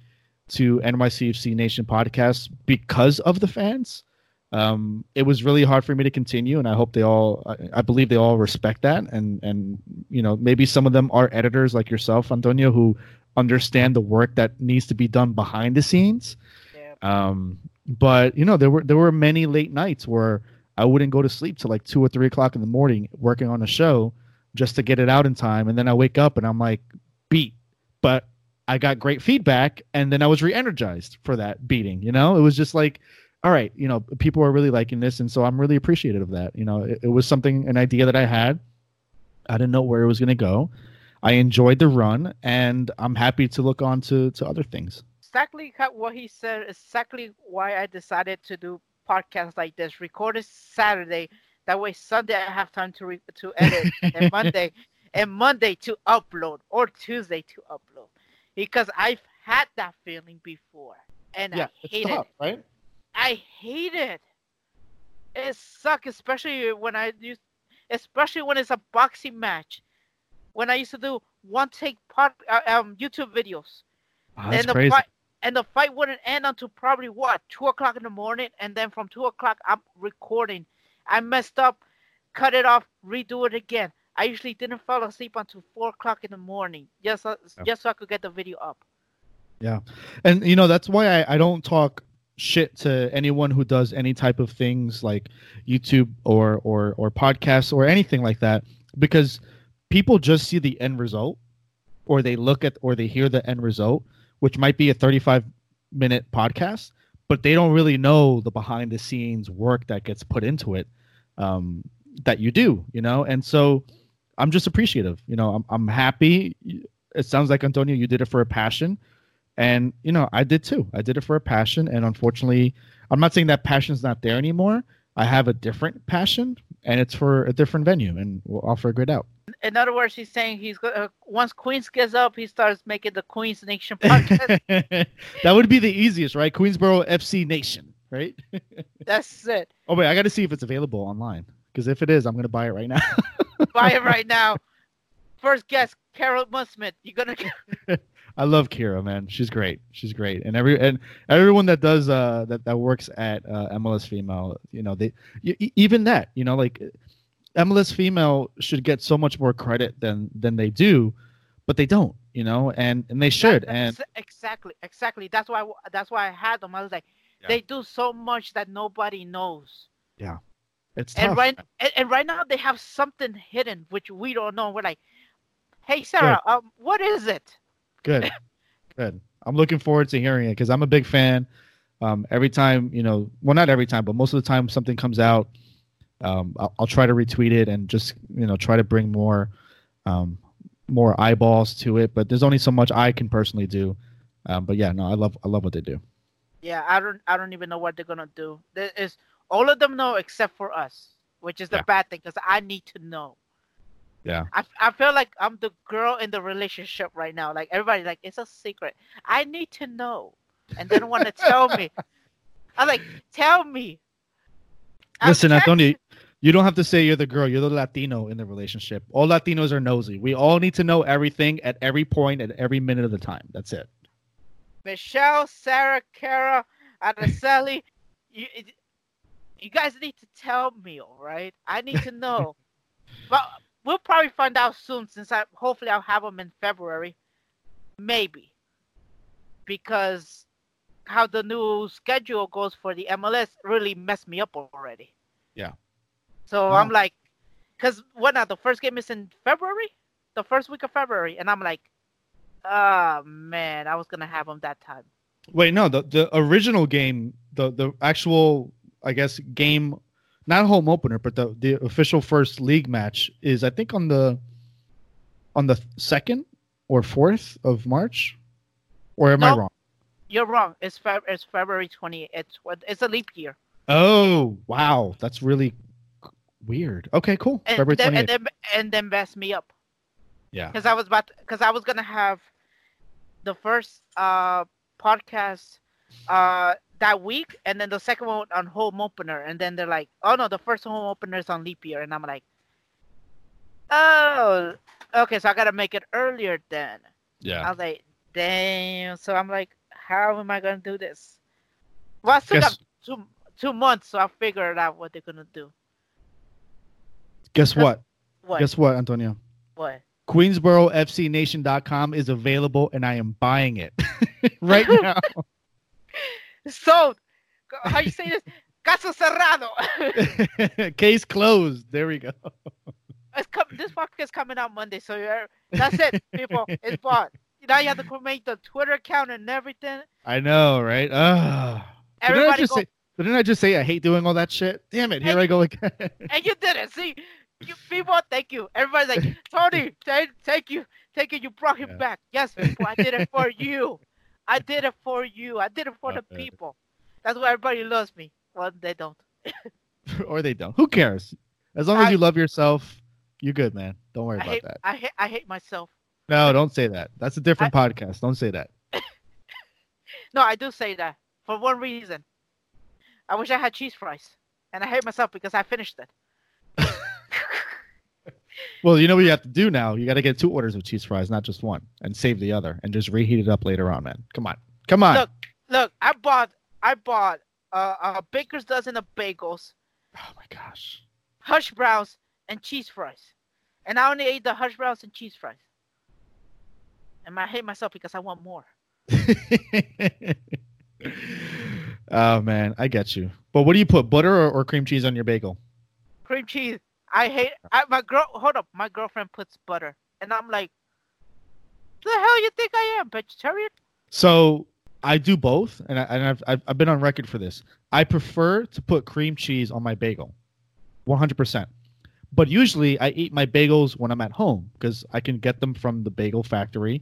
to N Y C F C Nation podcast because of the fans. Um, it was really hard for me to continue. And I hope they all, I, I believe they all respect that. And, and, you know, maybe some of them are editors like yourself, Antonio, who understand the work that needs to be done behind the scenes. Yeah. Um. But, you know, there were there were many late nights where I wouldn't go to sleep till like two or three o'clock in the morning working on a show just to get it out in time. And then I wake up and I'm like, beat. But I got great feedback. And then I was re-energized for that beating. You know, it was just like, all right, you know, people are really liking this. And so I'm really appreciative of that. You know, it, it was something, an idea that I had. I didn't know where it was going to go. I enjoyed the run, and I'm happy to look on to, to other things. Exactly what he said, exactly why I decided to do podcasts like this. Record it Saturday. That way Sunday I have time to re- to edit, and Monday and Monday to upload, or Tuesday to upload. Because I've had that feeling before. And yeah, I hate it. Right? I hate it. It sucks, especially when I use especially when it's a boxing match. When I used to do one take pod, uh, um YouTube videos. Oh, and, the fight, and the fight wouldn't end until probably, what, two o'clock in the morning? And then from two o'clock, I'm recording. I messed up, cut it off, redo it again. I usually didn't fall asleep until four o'clock in the morning, just so, yeah. just so I could get the video up. Yeah. And, you know, that's why I, I don't talk shit to anyone who does any type of things like YouTube or, or, or podcasts or anything like that, because people just see the end result, or they look at or they hear the end result, which might be a thirty-five minute podcast, but they don't really know the behind the scenes work that gets put into it, um, that you do, you know? And so I'm just appreciative. You know, I'm I'm happy. It sounds like, Antonio, you did it for a passion. And, you know, I did too. I did it for a passion. And unfortunately, I'm not saying that passion's not there anymore. I have a different passion, and it's for a different venue, and we'll all figure it out. In other words, he's saying he's uh, once Queens gets up, he starts making the Queens Nation podcast. That would be the easiest, right? Queensboro F C Nation, right? That's it. Oh, wait, I got to see if it's available online, because if it is, I'm going to buy it right now. Buy it right now. First guest, Carol Musman. You're going to I love Kira, man. She's great. She's great. And every and everyone that does uh, that that works at uh, M L S Female, you know, they y- even that, you know, like M L S Female should get so much more credit than than they do, but they don't, you know, and, and they should. And exactly, exactly. That's why that's why I had them. I was like, yeah. They do so much that nobody knows. Yeah, it's tough. And right and, and right now they have something hidden which we don't know. We're like, hey, Sarah, yeah. um, what is it? Good, good. I'm looking forward to hearing it, because I'm a big fan. Um, every time, you know, well, not every time, but most of the time something comes out, um, I'll, I'll try to retweet it and just, you know, try to bring more, um, more eyeballs to it. But there's only so much I can personally do. Um, but yeah, no, I love, I love what they do. Yeah, I don't, I don't even know what they're gonna do. There is all of them know except for us, which is the yeah. bad thing, because I need to know. Yeah, I, I feel like I'm the girl in the relationship right now. Like everybody, like it's a secret. I need to know. and didn't want to tell me. I'm like, tell me. I'm Listen, Antonio, you don't have to say you're the girl. You're the Latino in the relationship. All Latinos are nosy. We all need to know everything at every point, at every minute of the time. That's it. Michelle, Sarah, Cara, Araceli, you, you guys need to tell me, all right? I need to know. But we'll probably find out soon, since I hopefully I'll have them in February. Maybe. Because how the new schedule goes for the M L S really messed me up already. Yeah. So wow. I'm like, because what now? The first game is in February? The first week of February. And I'm like, oh, man, I was going to have them that time. Wait, no, the, the original game, the, the actual, I guess, game, not home opener, but the, the official first league match is, I think, on the on the second or fourth of March? Or am no, I wrong? You're wrong. It's, fe- it's February twentieth. It's, it's a leap year. Oh, wow. That's really... weird. Okay, cool. And February then, and then and then messed me up. Yeah. Because I was about because I was gonna have the first uh podcast uh that week, and then the second one on home opener, and then they're like, oh no, the first home opener is on leap year, and I'm like, oh, okay, so I gotta make it earlier then. Yeah. I was like, damn. So I'm like, how am I gonna do this? Well, I still Guess- got two two months, so I'll figure it out what they're gonna do. Guess what? what? Guess what, Antonio? What? Queensboro F C Nation dot com is available, and I am buying it right now. Sold. How you say this? Caso cerrado. Case closed. There we go. It's com- this podcast is coming out Monday, so you're- that's it, people. It's bought. Now you have to create the Twitter account and everything. I know, right? Ugh. Everybody didn't I, just go- say- didn't I just say I hate doing all that shit? Damn it. Here and I go again. And you did it. See? You, people, thank you. Everybody's like, Tony, take, take you, take it. You brought him yeah. back. Yes, people, I did it for you. I did it for you. I did it for oh, the man. people. That's why everybody loves me. Well, they don't. Or they don't. Who cares? As long I, as you love yourself, you're good, man. Don't worry I about hate, that. I hate, I hate myself. No, don't say that. That's a different I, podcast. Don't say that. No, I do say that for one reason. I wish I had cheese fries, and I hate myself because I finished it. Well, you know what you have to do now? You got to get two orders of cheese fries, not just one, and save the other, and just reheat it up later on, man. Come on, come on. Look, look. I bought, I bought uh, a baker's dozen of bagels. Oh my gosh. Hash browns and cheese fries, and I only ate the hash browns and cheese fries. And I hate myself because I want more. Oh man, I get you. But what do you put, butter or, or cream cheese on your bagel? Cream cheese. I hate I, my girl. Hold up, my girlfriend puts butter, and I'm like, "The hell you think I am, vegetarian?" So I do both, and I and I've I've, I've been on record for this. I prefer to put cream cheese on my bagel, one hundred percent. But usually, I eat my bagels when I'm at home because I can get them from the bagel factory.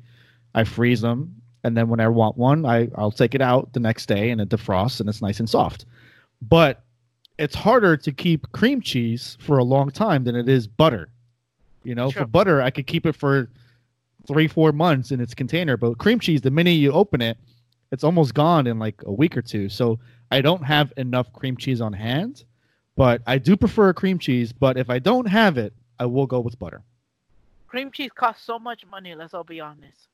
I freeze them. And then when I want one, I, I'll take it out the next day and it defrosts and it's nice and soft. But it's harder to keep cream cheese for a long time than it is butter. You know, sure. For butter, I could keep it for three, four months in its container. But cream cheese, the minute you open it, it's almost gone in like a week or two. So I don't have enough cream cheese on hand. But I do prefer cream cheese. But if I don't have it, I will go with butter. Cream cheese costs so much money. Let's all be honest.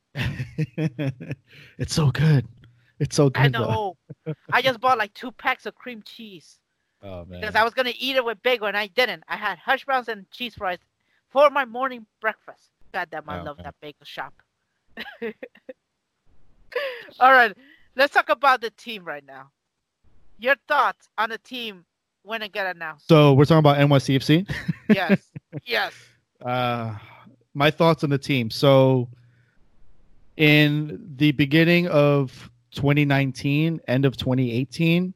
It's so good. It's so good. I know. I just bought like two packs of cream cheese. Oh man. Because I was gonna eat it with bagel and I didn't. I had hash browns and cheese fries for my morning breakfast. Goddamn, I oh, love man. that bagel shop. All right. Let's talk about the team right now. Your thoughts on the team when it got announced. So we're talking about N Y C F C? Yes. Yes. Uh my thoughts on the team. So in the beginning of twenty nineteen, end of twenty eighteen,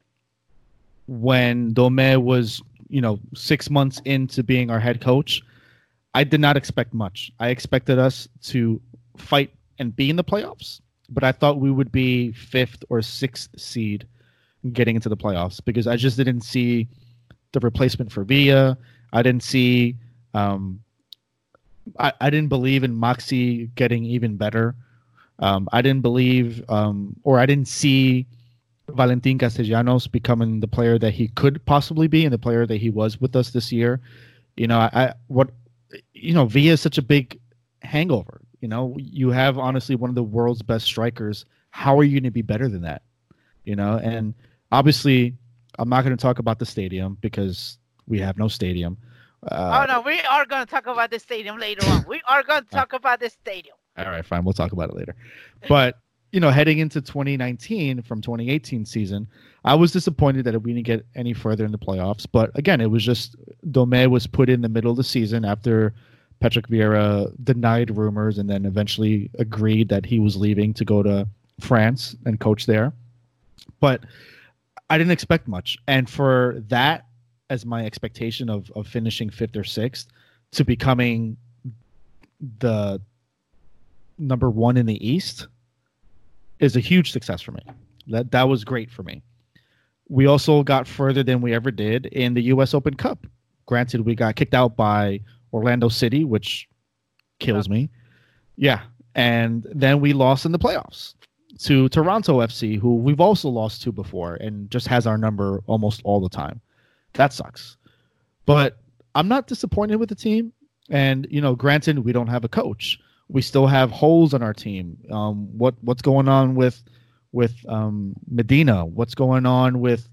when Dome was, you know, six months into being our head coach, I did not expect much. I expected us to fight and be in the playoffs, but I thought we would be fifth or sixth seed getting into the playoffs because I just didn't see the replacement for Villa. I didn't see, um, I, I didn't believe in Maxi getting even better. Um, I didn't believe um, or I didn't see Valentin Castellanos becoming the player that he could possibly be and the player that he was with us this year. You know, I, I what you know, Villa is such a big hangover. You know, you have honestly one of the world's best strikers. How are you going to be better than that? You know, and obviously I'm not going to talk about the stadium because we have no stadium. Uh, oh, no, we are going to talk about the stadium later on. We are going to talk about the stadium. All right, fine. We'll talk about it later. But, you know, heading into twenty nineteen from twenty eighteen season, I was disappointed that we didn't get any further in the playoffs. But, again, it was just Dome was put in the middle of the season after Patrick Vieira denied rumors and then eventually agreed that he was leaving to go to France and coach there. But I didn't expect much. And for that, as my expectation of, of finishing fifth or sixth to becoming the number one in the East is a huge success for me. That that was great for me. We also got further than we ever did in the U S Open Cup. Granted, we got kicked out by Orlando City, which kills me. Yeah. And then we lost in the playoffs to Toronto F C, who we've also lost to before and just has our number almost all the time. That sucks. But I'm not disappointed with the team. And, you know, granted, we don't have a coach. We still have holes on our team. Um, what what's going on with with um, Medina? What's going on with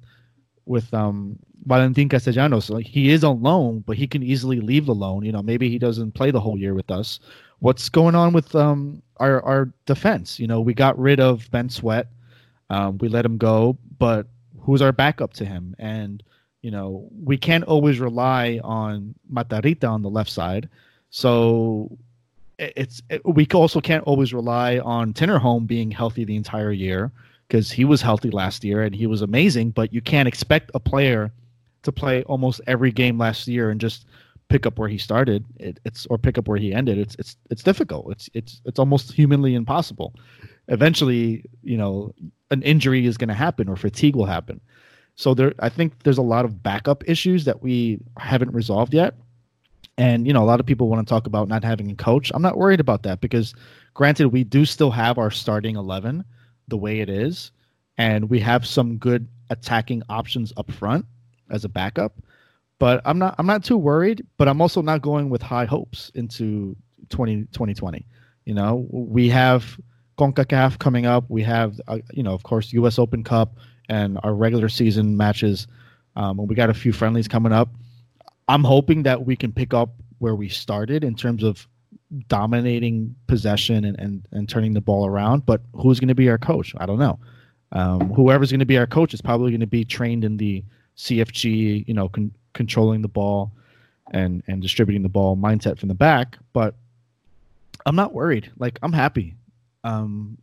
with um, Valentin Castellanos? Like, he is on loan, but he can easily leave the loan. You know, maybe he doesn't play the whole year with us. What's going on with um, our our defense? You know, we got rid of Ben Sweat. Um, we let him go, but who's our backup to him? And you know, we can't always rely on Matarita on the left side. So it's it, we also can't always rely on Tinnerholm being healthy the entire year because he was healthy last year and he was amazing. But you can't expect a player to play almost every game last year and just pick up where he started. It, it's or pick up where he ended. It's it's it's difficult. It's it's it's almost humanly impossible. Eventually, you know, an injury is going to happen or fatigue will happen. So there, I think there's a lot of backup issues that we haven't resolved yet. And, you know, a lot of people want to talk about not having a coach. I'm not worried about that because, granted, we do still have our starting eleven the way it is. And we have some good attacking options up front as a backup. But I'm not I'm not too worried. But I'm also not going with high hopes into twenty twenty. You know, we have CONCACAF coming up. We have, uh, you know, of course, U S Open Cup and our regular season matches. Um, and we got a few friendlies coming up. I'm hoping that we can pick up where we started in terms of dominating possession and, and, and turning the ball around. But who's going to be our coach? I don't know. Um, whoever's going to be our coach is probably going to be trained in the C F G, you know, con- controlling the ball and, and distributing the ball mindset from the back. But I'm not worried. Like, I'm happy. Um,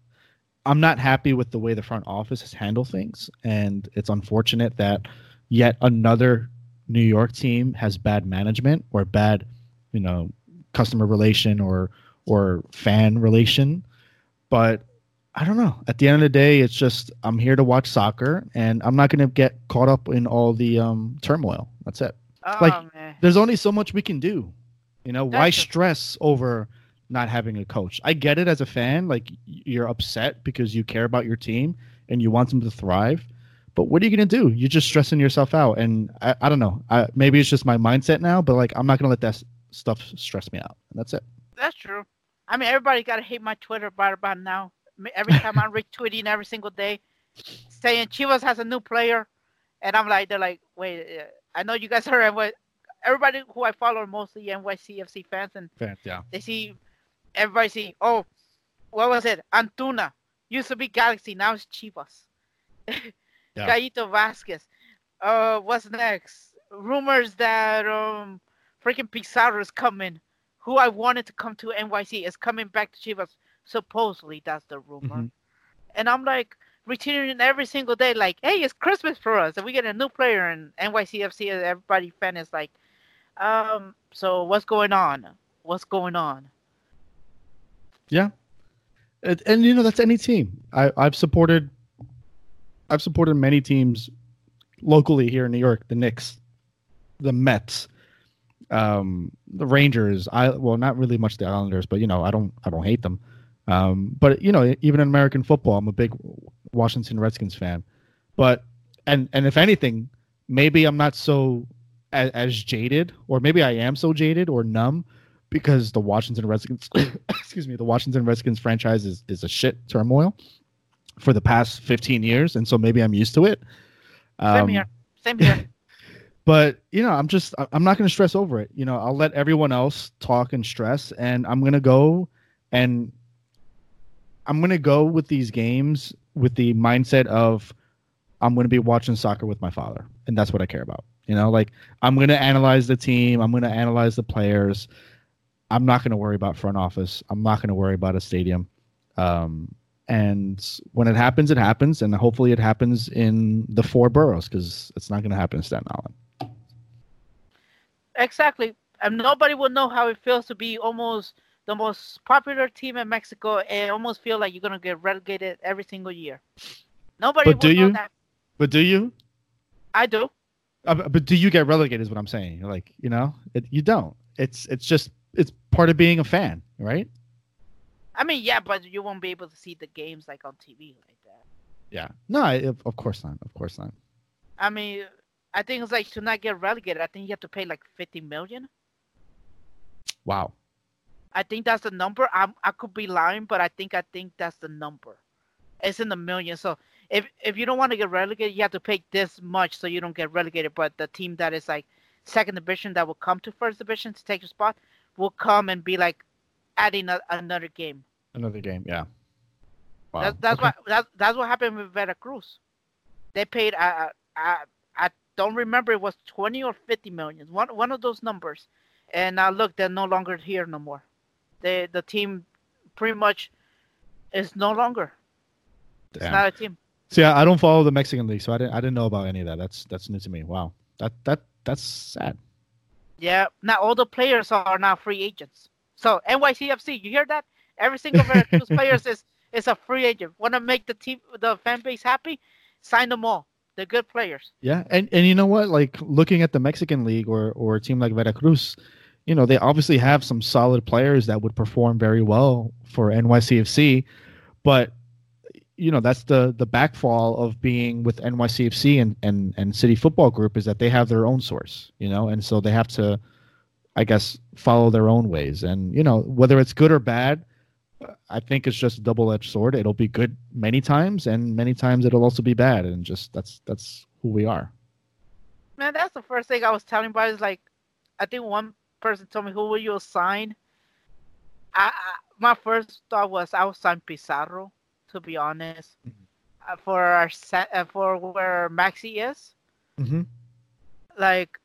I'm not happy with the way the front office has handled things, and it's unfortunate that yet another New York team has bad management or bad, you know, customer relation or or fan relation. But I don't know. At the end of the day, it's just I'm here to watch soccer, and I'm not going to get caught up in all the um, turmoil. That's it. Oh, like, man. There's only so much we can do. You know, That's why stress over not having a coach? I get it as a fan. Like, you're upset because you care about your team and you want them to thrive. But what are you going to do? You're just stressing yourself out. And I, I don't know. I, maybe it's just my mindset now, but like, I'm not going to let that s- stuff stress me out. And that's it. That's true. I mean, everybody got to hate my Twitter right about now. I mean, every time I'm retweeting every single day saying Chivas has a new player. And I'm like, they're like, wait, I know you guys are N Y C. Everybody who I follow are mostly N Y C F C fans. And fans, yeah. They see everybody see, oh, what was it? Antuna used to be Galaxy. Now it's Chivas. Yeah. Gallito Vasquez. Uh, what's next? Rumors that um, freaking Pizarro is coming. Who I wanted to come to N Y C is coming back to Chivas. Supposedly, that's the rumor. Mm-hmm. And I'm like returning every single day. Like, hey, it's Christmas for us, and we get a new player in N Y C F C. And everybody fan is like, um, so what's going on? What's going on? Yeah, and, and you know that's any team. I, I've supported. I've supported many teams locally here in New York, the Knicks, the Mets, um, the Rangers. I well, not really much the Islanders, but you know, I don't I don't hate them. Um, but, you know, even in American football, I'm a big Washington Redskins fan. But and and if anything, maybe I'm not so as, as jaded, or maybe I am so jaded or numb because the Washington Redskins, excuse me, the Washington Redskins franchise is, is a shit turmoil for the past fifteen years. And so maybe I'm used to it. Um, Same here. Same here. But, you know, I'm just I'm not going to stress over it. You know, I'll let everyone else talk and stress, and I'm going to go and I'm going to go with these games with the mindset of I'm going to be watching soccer with my father. And that's what I care about. You know, like I'm going to analyze the team. I'm going to analyze the players. I'm not going to worry about front office. I'm not going to worry about a stadium. Um, and when it happens, it happens. And hopefully it happens in the four boroughs, because it's not going to happen in Staten Island. Exactly. And nobody will know how it feels to be almost the most popular team in Mexico and almost feel like you're going to get relegated every single year. Nobody but will do know you? That. But do you? I do. Uh, but do you get relegated is what I'm saying. Like, you know, it, you don't. It's it's just it's part of being a fan, right? I mean, yeah, but you won't be able to see the games like on T V like that. Yeah. No, I, of course not. Of course not. I mean... I think it's like to not get relegated. I think you have to pay like fifty million. Wow. I think that's the number. I'm, I could be lying, but I think I think that's the number. It's in the million. So if if you don't want to get relegated, you have to pay this much so you don't get relegated. But the team that is like second division that will come to first division to take your spot will come and be like adding a, another game. Another game, yeah. Wow. That's that's okay. what that's that's what happened with Veracruz. They paid a a. a Don't remember it was twenty or fifty million, one one of those numbers. And now uh, look, they're no longer here no more. They the team pretty much is no longer. Damn. It's not a team. See, I, I don't follow the Mexican league, so I didn't I didn't know about any of that. That's that's new to me. Wow, that that that's sad. Yeah, now all the players are now free agents. So N Y C F C, you hear that? Every single one of those players is is a free agent. Want to make the team, the fan base happy? Sign them all. They're good players. Yeah, and, and you know what? Like, looking at the Mexican League or, or a team like Veracruz, you know, they obviously have some solid players that would perform very well for N Y C F C. But, you know, that's the, the backfall of being with N Y C F C and, and, and City Football Group is that they have their own source, you know, and so they have to, I guess, follow their own ways. And, you know, whether it's good or bad, I think it's just a double-edged sword. It'll be good many times, and many times it'll also be bad. And just that's that's who we are. Man, that's the first thing I was telling about is like, I think one person told me, who will you sign? I, I my first thought was I would sign Pizarro, to be honest, mm-hmm. uh, for our uh, for where Maxi is. Mm-hmm. Like,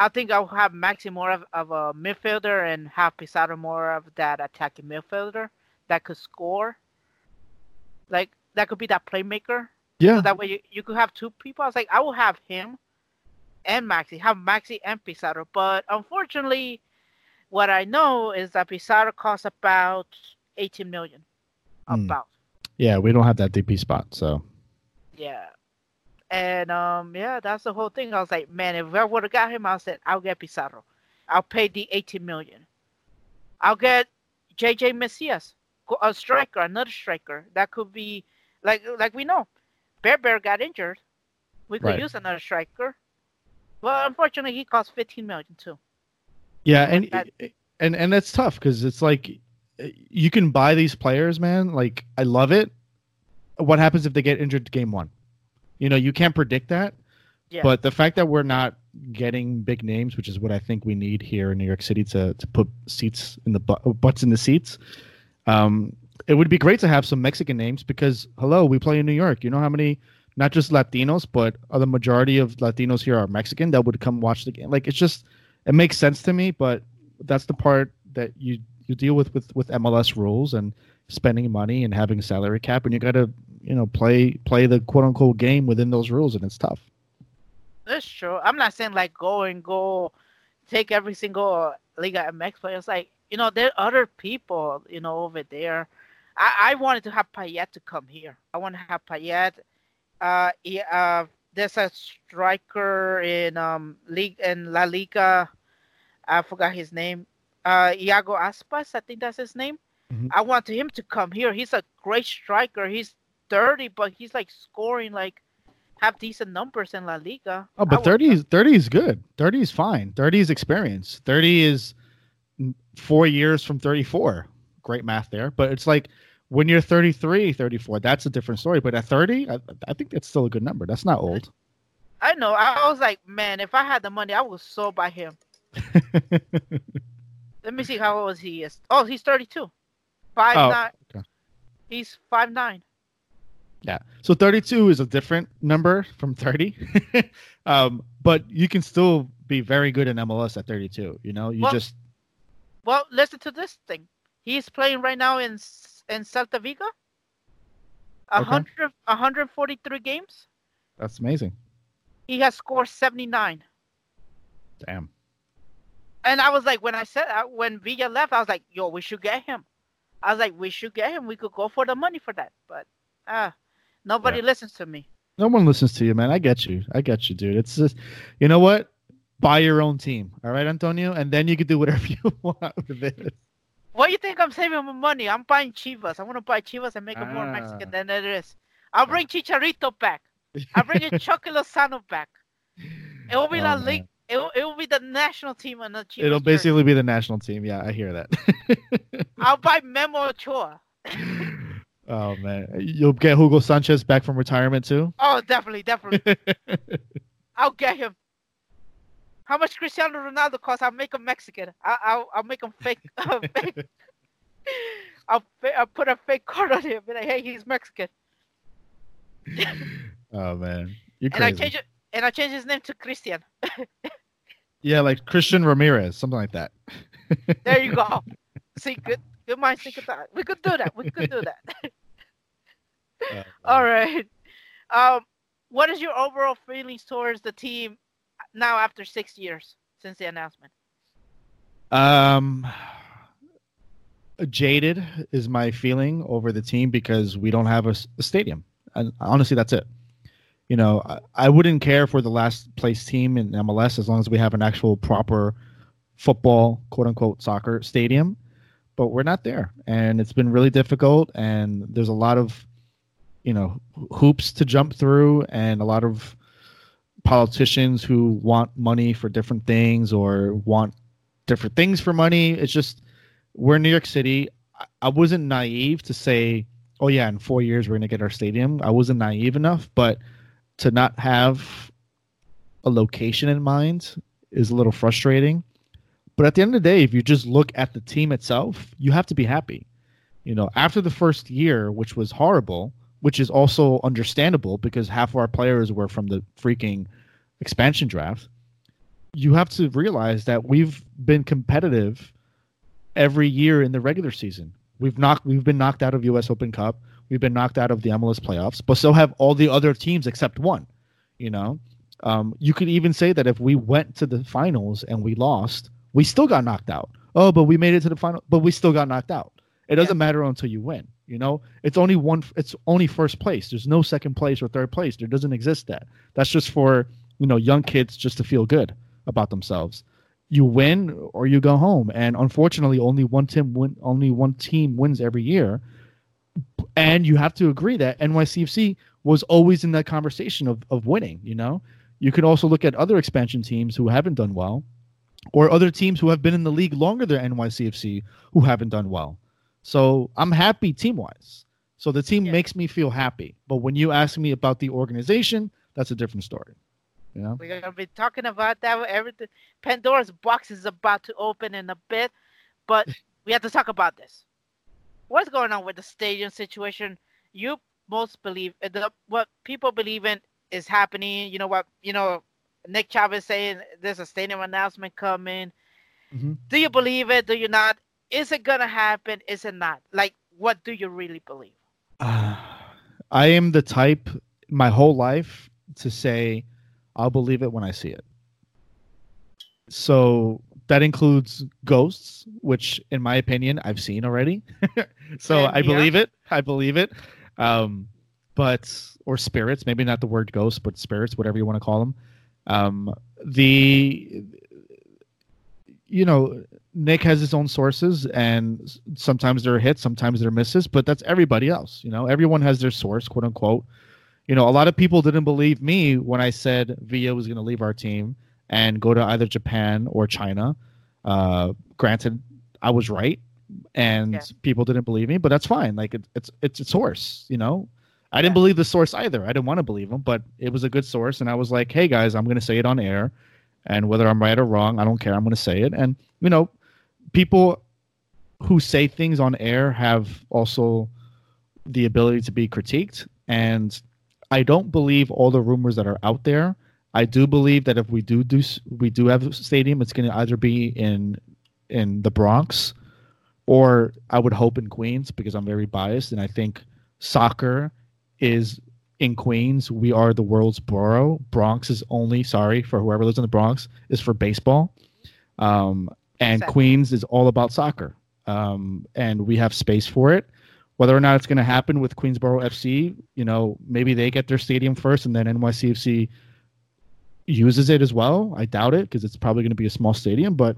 I think I'll have Maxi more of, of a midfielder and have Pizarro more of that attacking midfielder. That could score, like that could be that playmaker. Yeah. So that way you, you could have two people. I was like, I will have him and Maxi, have Maxi and Pizarro. But unfortunately, what I know is that Pizarro costs about eighteen million. About. Mm. Yeah, we don't have that D P spot, so. Yeah, and um, yeah, that's the whole thing. I was like, man, if I would have got him, I said, I'll get Pizarro. I'll pay the eighteen million. I'll get J J Messias. A striker, another striker. That could be, like like we know, Bear Bear got injured. We could right. use another striker. Well, unfortunately, he cost fifteen million dollars too. Yeah, and that, and and that's tough because it's like you can buy these players, man. Like, I love it. What happens if they get injured game one? You know, you can't predict that. Yeah. But the fact that we're not getting big names, which is what I think we need here in New York City to, to put seats in the butt, butts in the seats. Um, it would be great to have some Mexican names because, hello, we play in New York. You know how many, not just Latinos, but the majority of Latinos here are Mexican that would come watch the game. Like, it's just, it makes sense to me, but that's the part that you, you deal with, with with M L S rules and spending money and having a salary cap, and you got to, you know, play play the quote-unquote game within those rules, and it's tough. That's true. I'm not saying, like, go and go take every single Liga M X player. It's like, you know, there are other people, you know, over there. I, I wanted to have Payet to come here. I want to have Payet. Uh, he, uh, there's a striker in um league in La Liga. I forgot his name. Uh, Iago Aspas, I think that's his name. Mm-hmm. I want him to come here. He's a great striker. He's thirty, but he's like scoring like have decent numbers in La Liga. Oh, but thirty, thirty is good. thirty is fine. thirty is experience. thirty is four years from thirty-four. Great math there. But it's like when you're thirty-three, thirty-four, that's a different story. But at thirty, I, I think that's still a good number. That's not old. I know. I was like, man, if I had the money, I would so buy him. Let me see how old he is. Oh, he's thirty-two. Five oh, nine. Okay. He's five nine. Yeah. So thirty-two is a different number from thirty. um, but you can still be very good in M L S at thirty-two. You know, you well, just. Well, listen to this thing. He's playing right now in in Celta Vigo. one hundred, okay. one hundred forty-three games. That's amazing. He has scored seventy-nine. Damn. And I was like, when I said, when Villa left, I was like, yo, we should get him. I was like, we should get him. We could go for the money for that. But ah, uh, nobody yeah. listens to me. No one listens to you, man. I get you. I get you, dude. It's just, you know what? Buy your own team. All right, Antonio? And then you can do whatever you want with it. What do you think I'm saving my money? I'm buying Chivas. I want to buy Chivas and make ah. it more Mexican than it is. I'll bring Chicharito back. I'll bring Chucky Lozano back. It will be oh, La Liga. It will, it will be the national team and the Chivas. It'll basically jersey. be the national team. Yeah, I hear that. I'll buy Memo Ochoa. Oh, man. You'll get Hugo Sanchez back from retirement, too? Oh, definitely, definitely. I'll get him. How much Cristiano Ronaldo costs? I'll make him Mexican. I, I'll I'll make him fake. Uh, fake. I'll, I'll put a fake card on him. Be like, hey, he's Mexican. Oh, man. You're crazy. And I change it. And I changed his name to Christian. Yeah, like Christian Ramirez, something like that. There you go. See, good, good minds think of that. We could do that. We could do that. uh, All right. Um, what is your overall feelings towards the team now after six years since the announcement? Um, jaded is my feeling over the team because we don't have a, a stadium, and honestly, that's it. You know, I, I wouldn't care for the last place team in M L S as long as we have an actual proper football, quote unquote, soccer stadium. But we're not there. And it's been really difficult. And there's a lot of, you know, hoops to jump through and a lot of politicians who want money for different things or want different things for money. It's just we're in New York City. I, I wasn't naive to say, oh, yeah, in four years we're going to get our stadium. I wasn't naive enough. But to not have a location in mind is a little frustrating. But at the end of the day, if you just look at the team itself, you have to be happy. You know, after the first year, which was horrible, which is also understandable because half of our players were from the freaking expansion draft, you have to realize that we've been competitive every year in the regular season. We've knocked, we've been knocked out of U S Open Cup. We've been knocked out of the M L S playoffs, but so have all the other teams except one. You know, um, you could even say that if we went to the finals and we lost, we still got knocked out. Oh, but we made it to the final, but we still got knocked out. It doesn't yeah. matter until you win. You know, it's only one. It's only first place. There's no second place or third place. There doesn't exist that. That's just for, you know, young kids just to feel good about themselves. You win or you go home. And unfortunately, only one team win, only one team wins every year. And you have to agree that N Y C F C was always in that conversation of, of winning, you know? You could also look at other expansion teams who haven't done well or other teams who have been in the league longer than N Y C F C who haven't done well. So I'm happy team-wise. So the team yeah. makes me feel happy. But when you ask me about the organization, that's a different story. You know? We're going to be talking about that. Everything. Pandora's box is about to open in a bit, but we have to talk about this. What's going on with the stadium situation? You most believe the what people believe in is happening. You know what? You know, Nick Chavez saying there's a stadium announcement coming. Mm-hmm. Do you believe it? Do you not? Is it gonna happen? Is it not? Like, what do you really believe? Uh, I am the type my whole life to say I'll believe it when I see it. So that includes ghosts, which, in my opinion, I've seen already. So and, I believe yeah. it. I believe it. Um, but or spirits, maybe not the word ghost, but spirits, whatever you want to call them. Um, the you know, Nick has his own sources, and sometimes they're hits, sometimes they're misses, but that's everybody else. You know, everyone has their source, quote unquote. You know, a lot of people didn't believe me when I said Villa was going to leave our team and go to either Japan or China. Uh, granted, I was right, and yeah. people didn't believe me, but that's fine. Like, it, it's it's a source, you know. I didn't yeah. believe the source either. I didn't want to believe him, but it was a good source, and I was like, hey, guys, I'm going to say it on air. And whether I'm right or wrong, I don't care. I'm going to say it. And, you know, people who say things on air have also the ability to be critiqued. And I don't believe all the rumors that are out there. I do believe that if we do do we do have a stadium, it's going to either be in in the Bronx, or I would hope in Queens, because I'm very biased. And I think soccer is in Queens. We are the world's borough. Bronx is only, sorry for whoever lives in the Bronx, is for baseball. Um, and exactly. Queens is all about soccer. Um, and we have space for it. Whether or not it's going to happen with Queensboro F C, you know, maybe they get their stadium first and then N Y C F C uses it as well. I doubt it, because it's probably going to be a small stadium, but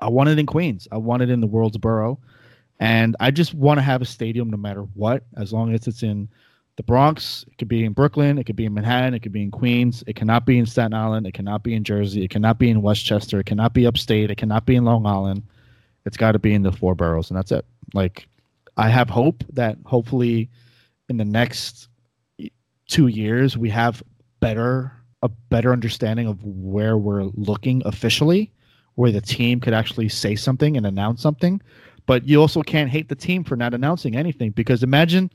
I want it in Queens. I want it in the world's borough. And I just want to have a stadium no matter what, as long as it's in the Bronx. It could be in Brooklyn. It could be in Manhattan. It could be in Queens. It cannot be in Staten Island. It cannot be in Jersey. It cannot be in Westchester. It cannot be upstate. It cannot be in Long Island. It's got to be in the four boroughs, and that's it. Like, I have hope that hopefully in the next two years we have better a better understanding of where we're looking officially, where the team could actually say something and announce something. But you also can't hate the team for not announcing anything, because imagine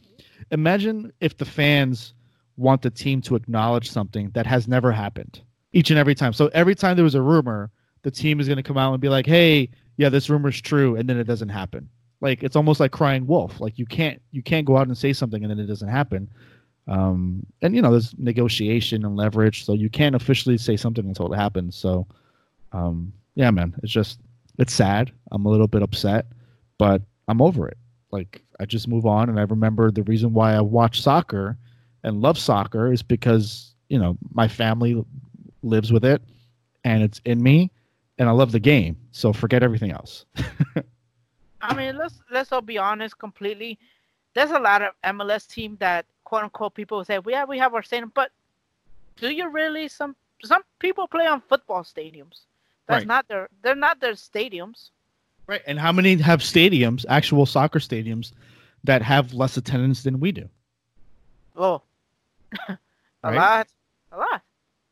imagine if the fans want the team to acknowledge something that has never happened each and every time. So every time there was a rumor, the team is going to come out and be like, hey, yeah, this rumor's true, and then it doesn't happen. Like, it's almost like crying wolf. Like, you can't you can't go out and say something and then it doesn't happen. Um, and, you know, there's negotiation and leverage, so you can't officially say something until it happens. So, um, yeah, man, it's just it's sad. I'm a little bit upset, but I'm over it. Like, I just move on, and I remember the reason why I watch soccer and love soccer is because, you know, my family lives with it, and it's in me, and I love the game. So forget everything else. I mean, let's let's all be honest completely. There's a lot of M L S team that, quote unquote, people say, "Yeah, we have our stadium," but do you really? Some some people play on football stadiums. That's right. not their they're not their stadiums. Right, and how many have stadiums, actual soccer stadiums, that have less attendance than we do? Oh, a right? lot, a lot.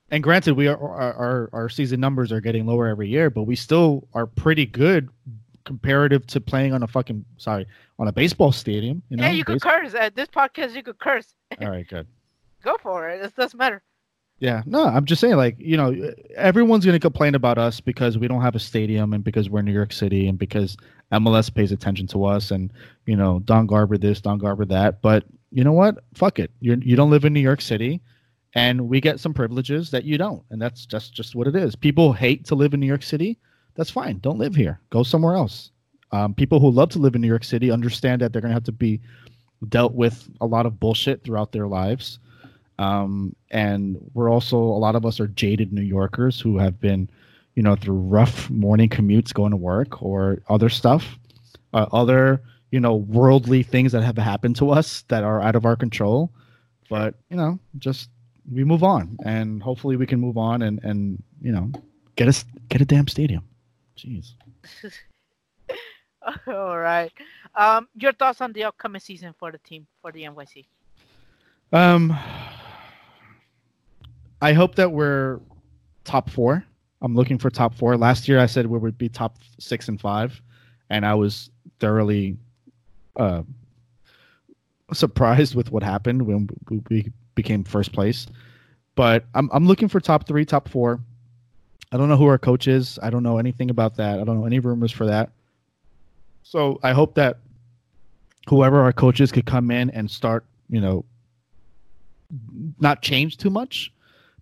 And granted, we are our, our our season numbers are getting lower every year, but we still are pretty good comparative to playing on a fucking sorry on a baseball stadium. You know? Yeah, you could curse at this podcast. You could curse. All right, good. Go for it. It doesn't matter. Yeah, no, I'm just saying, like, you know, everyone's going to complain about us because we don't have a stadium and because we're in New York City and because M L S pays attention to us and, you know, Don Garber this, Don Garber that. But you know what? Fuck it. You you don't live in New York City, and we get some privileges that you don't. And that's just, just what it is. People hate to live in New York City. That's fine. Don't live here. Go somewhere else. Um, people who love to live in New York City understand that they're going to have to be dealt with a lot of bullshit throughout their lives. Um, and we're also, a lot of us are jaded New Yorkers who have been, you know, through rough morning commutes going to work or other stuff, uh, other, you know, worldly things that have happened to us that are out of our control. But, you know, just, we move on, and hopefully we can move on and, and, you know, get us, get a damn stadium. Jeez. All right. Um, your thoughts on the upcoming season for the team, for the N Y C? Um, I hope that we're top four. I'm looking for top four. Last year I said we would be top six and five, and I was thoroughly uh, surprised with what happened when we became first place. But I'm I'm looking for top three, top four. I don't know who our coach is. I don't know anything about that. I don't know any rumors for that. So I hope that whoever our coach is could come in and start, you know, not change too much.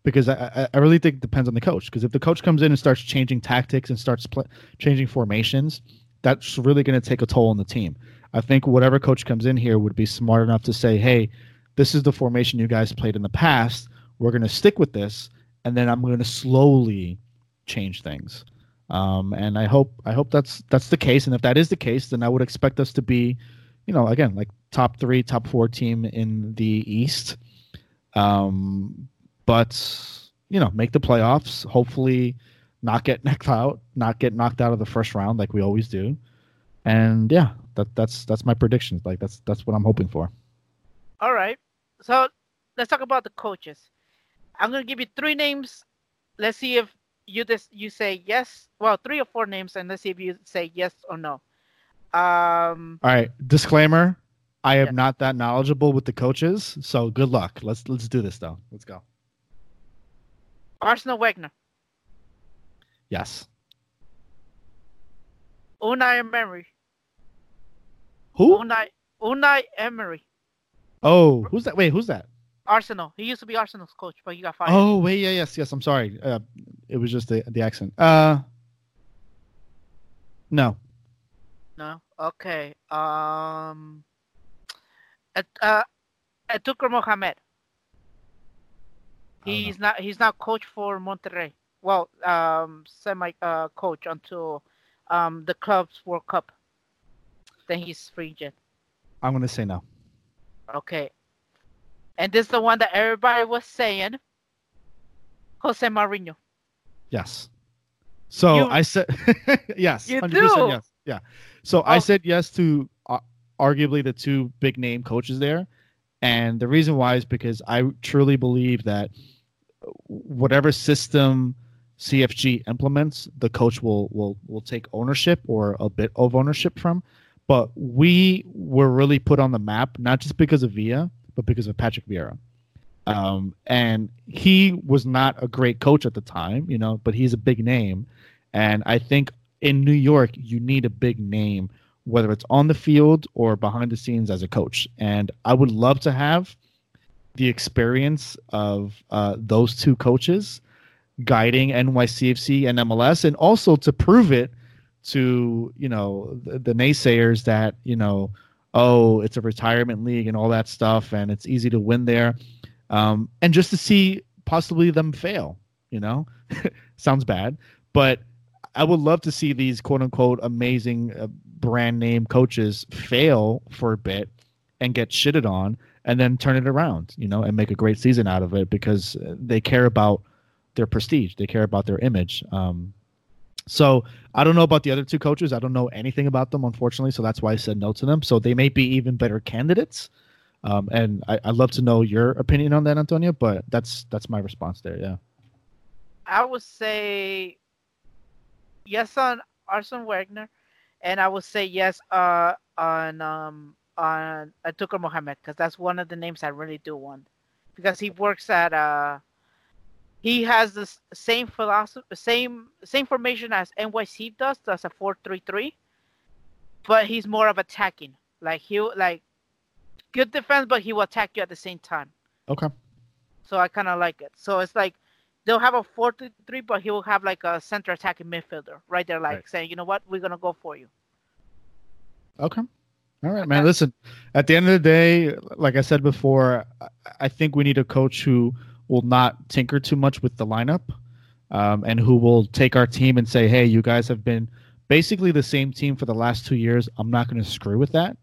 Because I, I really think it depends on the coach. Because if the coach comes in and starts changing tactics and starts pl- changing formations, that's really going to take a toll on the team. I think whatever coach comes in here would be smart enough to say, hey, this is the formation you guys played in the past. We're going to stick with this. And then I'm going to slowly change things. Um, and I hope I hope that's that's the case. And if that is the case, then I would expect us to be, you know, again, like top three, top four team in the East. Um, but, you know, make the playoffs, hopefully not get knocked out, not get knocked out of the first round like we always do. And yeah, that that's that's my prediction. Like that's that's what I'm hoping for. All right. So let's talk about the coaches. I'm going to give you three names. Let's see if you dis- you say yes. Well, three or four names, and let's see if you say yes or no. Um, All right. Disclaimer: I am yeah. not that knowledgeable with the coaches, so good luck. Let's let's do this though. Let's go. Arsenal Wenger. Yes. Unai Emery. Who? Unai Unai Emery. Oh, who's that? Wait, who's that? Arsenal. He used to be Arsenal's coach, but he got fired. Oh, wait, yeah, yes, yes. I'm sorry. Uh, it was just the the accent. Uh, no. No. Okay. Um. At uh, Atukur Mohamed. He's not. He's not coach for Monterrey. Well, um, semi uh coach until um the club's World Cup. Then he's free agent. I'm gonna say no. Okay. And this is the one that everybody was saying. Jose Mourinho. Yes. So you, I said yes. You one hundred percent do. Yes. Yeah. So oh. I said yes to uh, arguably the two big name coaches there. And the reason why is because I truly believe that whatever system C F G implements, the coach will will will take ownership or a bit of ownership from. But we were really put on the map, not just because of Villa, but because of Patrick Vieira. Um, and he was not a great coach at the time, you know, but he's a big name. And I think in New York, you need a big name, whether it's on the field or behind the scenes as a coach. And I would love to have the experience of uh, those two coaches guiding N Y C F C and M L S, and also to prove it to, you know, the, the naysayers that, you know, oh, it's a retirement league and all that stuff, and it's easy to win there. Um, and just to see possibly them fail, you know, sounds bad, but I would love to see these quote unquote amazing uh, brand name coaches fail for a bit and get shitted on and then turn it around, you know, and make a great season out of it because they care about their prestige. They care about their image. Um, So I don't know about the other two coaches. I don't know anything about them, unfortunately. So that's why I said no to them. So they may be even better candidates. Um, and I, I'd love to know your opinion on that, Antonio. But that's that's my response there. Yeah. I would say yes on Arsene Wenger, and I would say yes uh, on um, on Atukur Mohamed, because that's one of the names I really do want, because he works at. Uh, He has the same philosophy, same same formation as N Y C does. That's a four three three, but he's more of attacking. Like he like good defense, but he will attack you at the same time. Okay. So I kind of like it. So it's like they'll have a four three three, but he will have like a center attacking midfielder right there, like right. saying, you know what, we're gonna go for you. Okay. All right, man. Okay. Listen, at the end of the day, like I said before, I think we need a coach who will not tinker too much with the lineup, um, and who will take our team and say, hey, you guys have been basically the same team for the last two years. I'm not going to screw with that,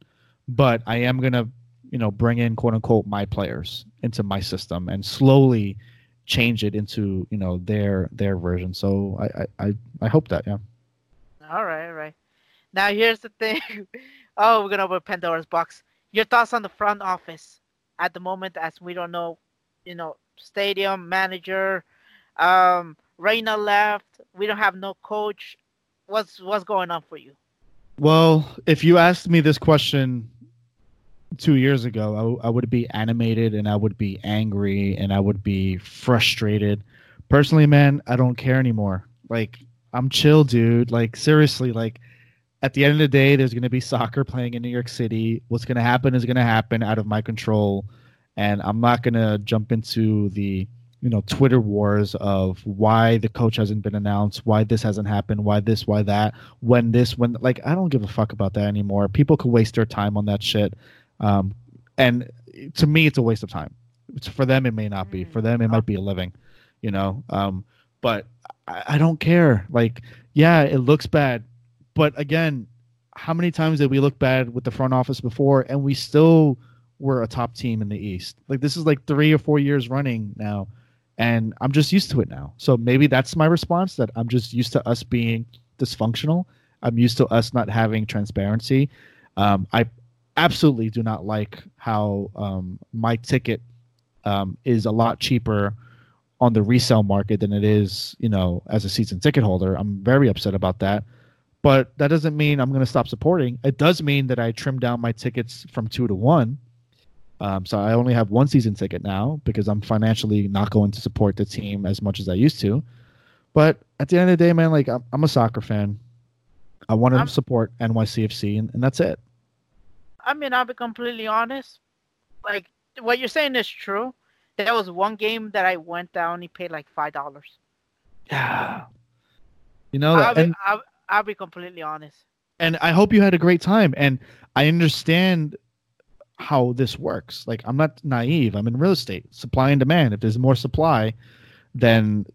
but I am going to, you know, bring in, quote unquote, my players into my system and slowly change it into, you know, their their version. So I, I, I hope that, yeah. All right, all right. Now here's the thing. Oh, we're going to open Pandora's box. Your thoughts on the front office at the moment, as we don't know, you know, stadium manager, um, Reina left. We don't have no coach. What's what's going on for you? Well, if you asked me this question two years ago, I, w- I would be animated and I would be angry and I would be frustrated. Personally, man, I don't care anymore. Like, I'm chill, dude. Like, seriously, like, at the end of the day, there's going to be soccer playing in New York City. What's going to happen is going to happen out of my control. And I'm not going to jump into the, you know, Twitter wars of why the coach hasn't been announced, why this hasn't happened, why this, why that, when this, when, like, I don't give a fuck about that anymore. People could waste their time on that shit. Um, and to me, it's a waste of time. It's, for them, it may not be. For them, it might be a living, you know. Um, but I, I don't care. Like, yeah, it looks bad. But again, how many times did we look bad with the front office before and we still were a top team in the East? Like, this is like three or four years running now, and I'm just used to it now. So maybe that's my response, that I'm just used to us being dysfunctional. I'm used to us not having transparency. Um, I absolutely do not like how um, my ticket um, is a lot cheaper on the resale market than it is, you know, as a season ticket holder. I'm very upset about that. But that doesn't mean I'm going to stop supporting. It does mean that I trimmed down my tickets from two to one. Um, so I only have one season ticket now because I'm financially not going to support the team as much as I used to. But at the end of the day, man, like, I'm, I'm a soccer fan. I want to I'm, support N Y C F C, and, and that's it. I mean, I'll be completely honest. Like, what you're saying is true. There was one game that I went that I only paid like five dollars. Yeah. You know, I'll be, and, I'll, I'll be completely honest. And I hope you had a great time. And I understand how this works. Like, I'm not naive. I'm in real estate. Supply and demand. If there's more supply than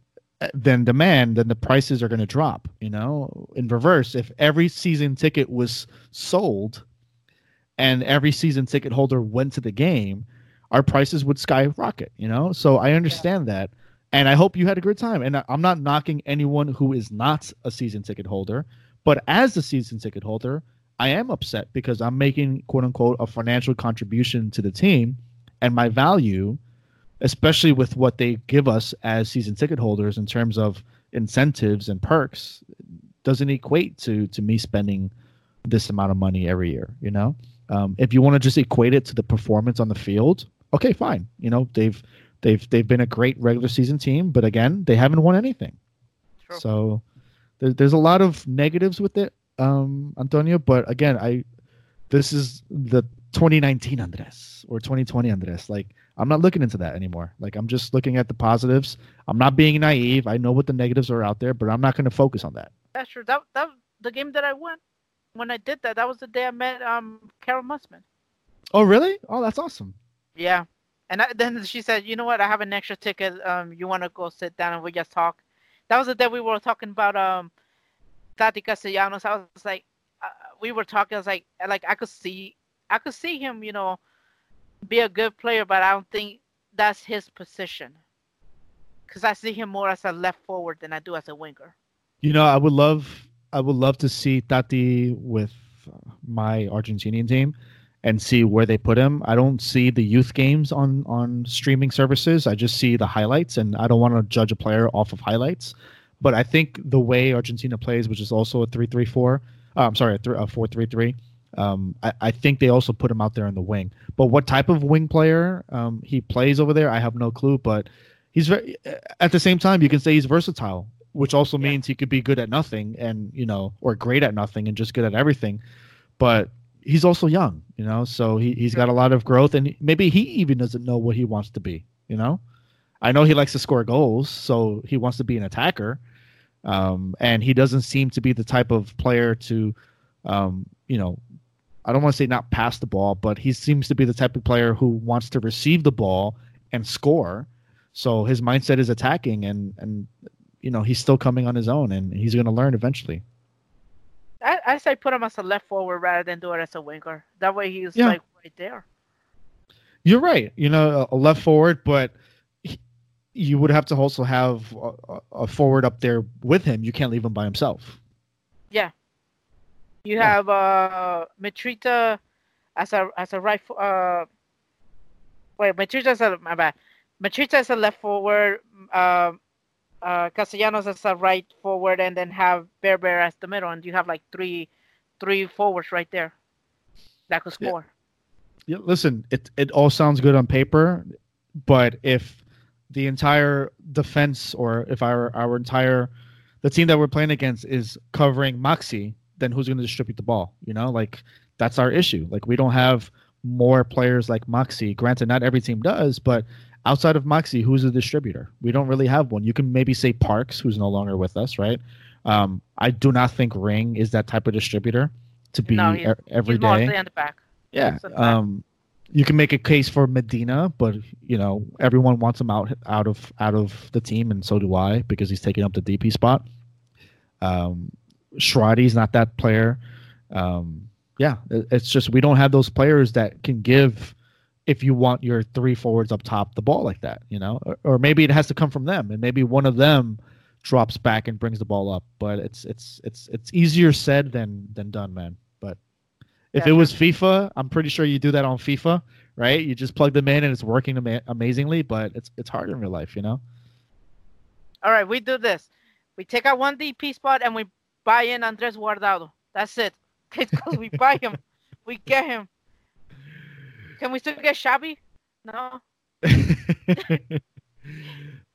than demand, then the prices are going to drop. You know, in reverse, if every season ticket was sold and every season ticket holder went to the game, our prices would skyrocket, you know? So I understand yeah. that. And I hope you had a good time. And I'm not knocking anyone who is not a season ticket holder. But as a season ticket holder, I am upset because I'm making, quote unquote, a financial contribution to the team. And my value, especially with what they give us as season ticket holders in terms of incentives and perks, doesn't equate to, to me spending this amount of money every year, you know? Um, if you want to just equate it to the performance on the field, okay, fine. You know, they've they've they've been a great regular season team, but again, they haven't won anything. True. So there, there's a lot of negatives with it, um, Antonio. But again, I this is the twenty nineteen Andres or twenty twenty Andres. Like, I'm not looking into that anymore. Like, I'm just looking at the positives. I'm not being naive. I know what the negatives are out there, but I'm not going to focus on that. That's true. That that the game that I won. When I did that, that was the day I met um Carol Musman. Oh, really? Oh, that's awesome. Yeah. And I, then she said, you know what? I have an extra ticket. Um, you want to go sit down and we just talk? That was the day we were talking about um Tati Castellanos. I was like, uh, we were talking. I was like, like I could see, I could see him, you know, be a good player, but I don't think that's his position. Because I see him more as a left forward than I do as a winger. You know, I would love... I would love to see Tati with my Argentinian team and see where they put him. I don't see the youth games on, on streaming services. I just see the highlights, and I don't want to judge a player off of highlights. But I think the way Argentina plays, which is also a three three four, uh, I'm sorry, a four three three, um, I, I think they also put him out there in the wing. But what type of wing player um, he plays over there, I have no clue. But he's very, at the same time, you can say he's versatile, which also means yeah. he could be good at nothing and, you know, or great at nothing and just good at everything. But he's also young, you know, so he, he's got a lot of growth, and maybe he even doesn't know what he wants to be, you know? I know he likes to score goals, so he wants to be an attacker. Um, and he doesn't seem to be the type of player to, um, you know, I don't want to say not pass the ball, but he seems to be the type of player who wants to receive the ball and score. So his mindset is attacking, and, and, you know, he's still coming on his own, and he's going to learn eventually. I, I say put him as a left forward rather than do it as a winger. That way he's yeah. like right there. You're right. You know, a left forward, but he, you would have to also have a, a forward up there with him. You can't leave him by himself. Yeah. You yeah. have uh, Matarita as a as a right. Uh, wait, Matarita as a my bad. Matarita as a left forward. Uh, Uh, Castellanos as a right forward, and then have Bear Bear as the middle, and you have like three, three forwards right there that could score. Yeah, yeah listen, it it all sounds good on paper, but if the entire defense, or if our our entire the team that we're playing against is covering Maxi, then who's going to distribute the ball? You know, like that's our issue. Like we don't have more players like Maxi. Granted, not every team does, but outside of Maxi, who's a distributor? We don't really have one. You can maybe say Parks, who's no longer with us, right? Um, I do not think Ring is that type of distributor to be no, he's, every he's day. The back. Yeah. The um, back. You can make a case for Medina, but you know everyone wants him out out of out of the team, and so do I because he's taking up the D P spot. Um, Schrodi's not that player. Um, yeah, it, it's just we don't have those players that can give, if you want your three forwards up top, the ball like that, you know, or, or maybe it has to come from them, and maybe one of them drops back and brings the ball up. But it's it's it's it's easier said than than done, man. But if yeah, it was FIFA, I'm pretty sure you do that on FIFA, right? You just plug them in and it's working ama- amazingly. But it's it's hard in real life, you know. All right, we do this. We take our one D P spot and we buy in Andres Guardado. That's it. It's because we buy him. We get him. Can we still get Xavi? No.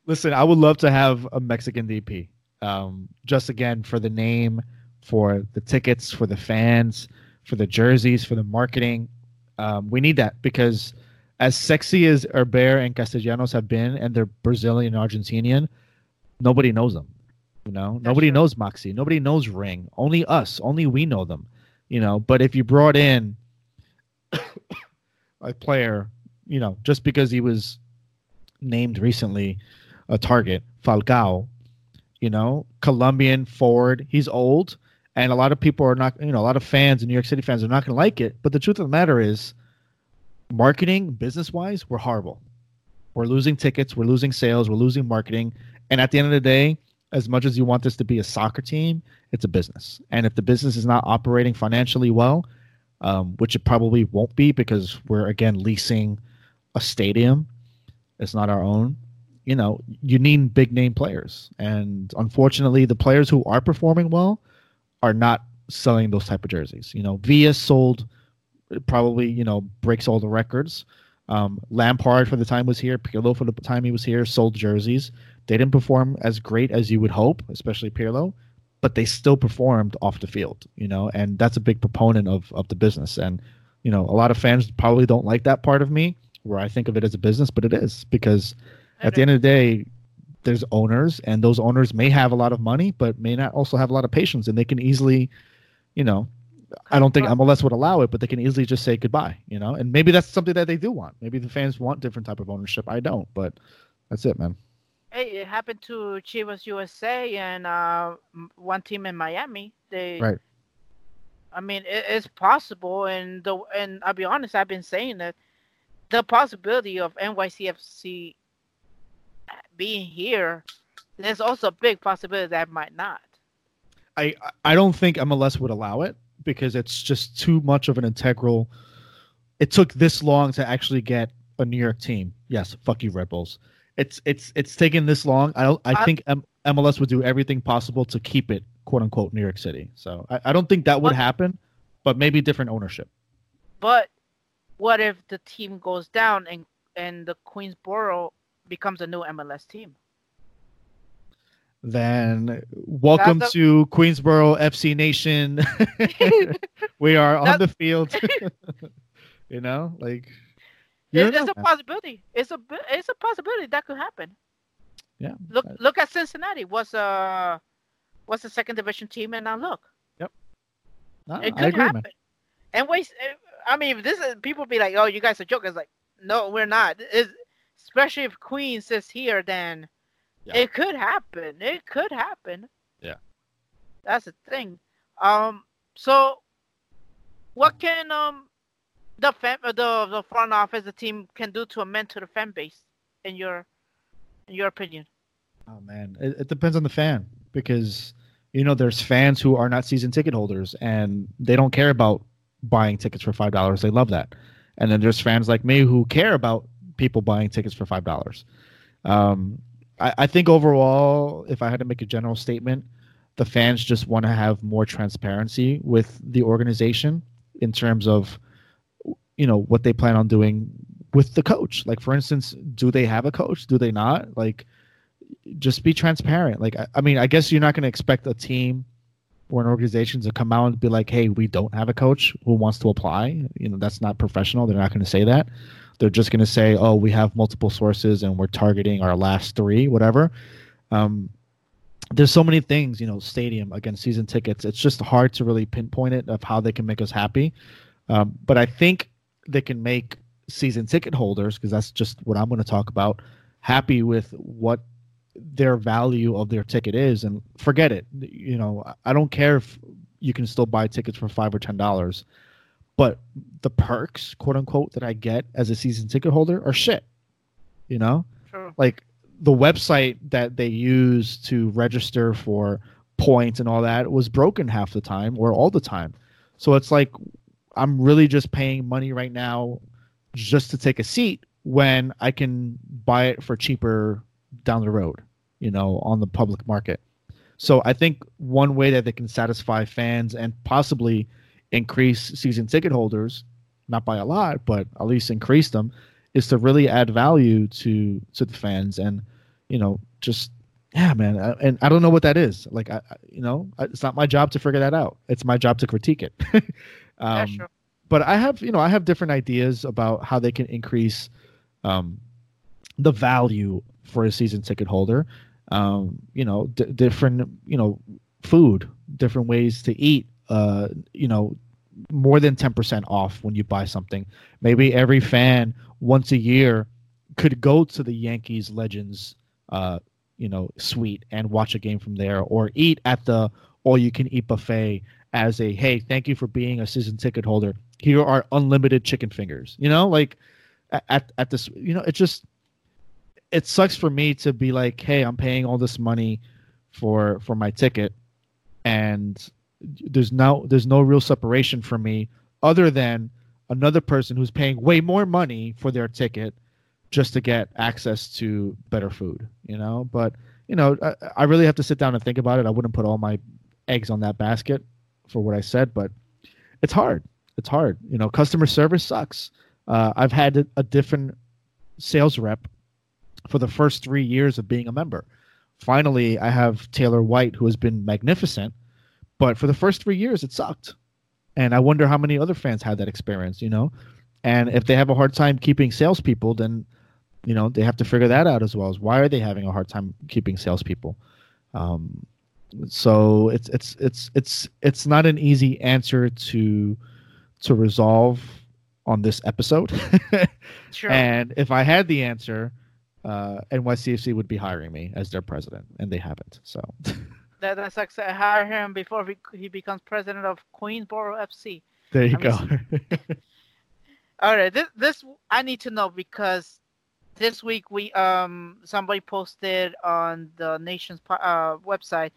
Listen, I would love to have a Mexican D P. Um, just again, for the name, for the tickets, for the fans, for the jerseys, for the marketing. Um, we need that because as sexy as Herber and Castellanos have been, and they're Brazilian and Argentinian, nobody knows them. You know, That's nobody true. knows Maxi. Nobody knows Ring. Only us. Only we know them. You know, but if you brought in a player, you know, just because he was named recently a target, Falcao, you know, Colombian forward, he's old, and a lot of people are not, you know, a lot of fans, New York City fans, are not going to like it. But the truth of the matter is, marketing, business-wise, we're horrible. We're losing tickets, we're losing sales, we're losing marketing, and at the end of the day, as much as you want this to be a soccer team, it's a business. And if the business is not operating financially well, Um, which it probably won't be because we're, again, leasing a stadium. It's not our own. You know, you need big-name players. And unfortunately, the players who are performing well are not selling those type of jerseys. You know, Villa sold probably, you know, breaks all the records. Um, Lampard, for the time was here, Pirlo, for the time he was here, sold jerseys. They didn't perform as great as you would hope, especially Pirlo, but they still performed off the field, you know, and that's a big proponent of, of the business. And, you know, a lot of fans probably don't like that part of me where I think of it as a business, but it is because at the end of the day, there's owners, and those owners may have a lot of money, but may not also have a lot of patience, and they can easily, you know, I don't think M L S would allow it, but they can easily just say goodbye, you know, and maybe that's something that they do want. Maybe the fans want different type of ownership. I don't, but that's it, man. Hey, it happened to Chivas U S A and uh, one team in Miami. They, right. I mean, it, it's possible, and the and I'll be honest, I've been saying that the possibility of N Y C F C being here, there's also a big possibility that it might not. I I don't think M L S would allow it because it's just too much of an integral. It took this long to actually get a New York team. Yes, fuck you, Red Bulls. It's it's it's taken this long. I I think M- MLS would do everything possible to keep it, quote unquote, New York City. So I, I don't think that would happen, but maybe different ownership. But what if the team goes down and and the Queensboro becomes a new M L S team? Then welcome the- to Queensboro F C Nation. We are on the field. You know, like. You're it's a possibility. It's a it's a possibility that could happen. Yeah. Look look at Cincinnati. What's uh what's the second division team? And now look. Yep. No, it could I agree, happen. Man. And wait, I mean, this is people be like, "Oh, you guys are joking." It's like, no, we're not. It's, especially if Queens is here, then yeah. It could happen. It could happen. Yeah. That's the thing. Um. So, what can um. The, fan, the the front office, the team can do to amend to the fan base, in your in your opinion? Oh man, it, it depends on the fan because you know there's fans who are not season ticket holders and they don't care about buying tickets for five dollars. They love that, and then there's fans like me who care about people buying tickets for five dollars. Um, I, I think overall, if I had to make a general statement, the fans just want to have more transparency with the organization in terms of, you know, what they plan on doing with the coach. Like, for instance, do they have a coach? Do they not? Like, just be transparent. Like, I, I mean, I guess you're not going to expect a team or an organization to come out and be like, hey, we don't have a coach who wants to apply. You know, that's not professional. They're not going to say that. They're just going to say, oh, we have multiple sources and we're targeting our last three, whatever. Um, there's so many things, you know, stadium, again, season tickets. It's just hard to really pinpoint it of how they can make us happy. Um, but I think they can make season ticket holders, because that's just what I'm going to talk about, happy with what their value of their ticket is, and forget it. You know, I don't care if you can still buy tickets for five or ten dollars, but the perks, quote unquote, that I get as a season ticket holder are shit. You know, sure. Like the website that they use to register for points and all that was broken half the time or all the time. So it's like I'm really just paying money right now just to take a seat when I can buy it for cheaper down the road, you know, on the public market. So I think one way that they can satisfy fans and possibly increase season ticket holders, not by a lot, but at least increase them, is to really add value to to the fans. And, you know, just, yeah, man. I, and I don't know what that is. Like, I, I you know, I, it's not my job to figure that out. It's my job to critique it. um, yeah, sure. But I have, you know, I have different ideas about how they can increase um, the value for a season ticket holder. Um, you know, d- different, you know, food, different ways to eat, uh, you know, more than ten percent off when you buy something. Maybe every fan once a year could go to the Yankees Legends, uh, you know, suite and watch a game from there, or eat at the all-you-can-eat buffet as a, hey, thank you for being a season ticket holder. Here are unlimited chicken fingers, you know, like at, at this, you know, it just, it sucks for me to be like, hey, I'm paying all this money for for my ticket, and there's no there's no real separation for me other than another person who's paying way more money for their ticket just to get access to better food, you know. But you know, I, I really have to sit down and think about it. I wouldn't put all my eggs on that basket for what I said, but it's hard. It's hard, you know. Customer service sucks. Uh, I've had a different sales rep for the first three years of being a member. Finally, I have Taylor White, who has been magnificent, but for the first three years, it sucked. And I wonder how many other fans had that experience, you know? And if they have a hard time keeping salespeople, then, you know, they have to figure that out as well. As why are they having a hard time keeping salespeople? Um, so it's, it's, it's, it's, it's not an easy answer to, to resolve on this episode. Sure. And if I had the answer, Uh, N Y C F C would be hiring me as their president, and they haven't. So that, that sucks. I hire him before he, he becomes president of Queensboro F C. There you I go. All right, this this I need to know, because this week we um somebody posted on the nation's uh, website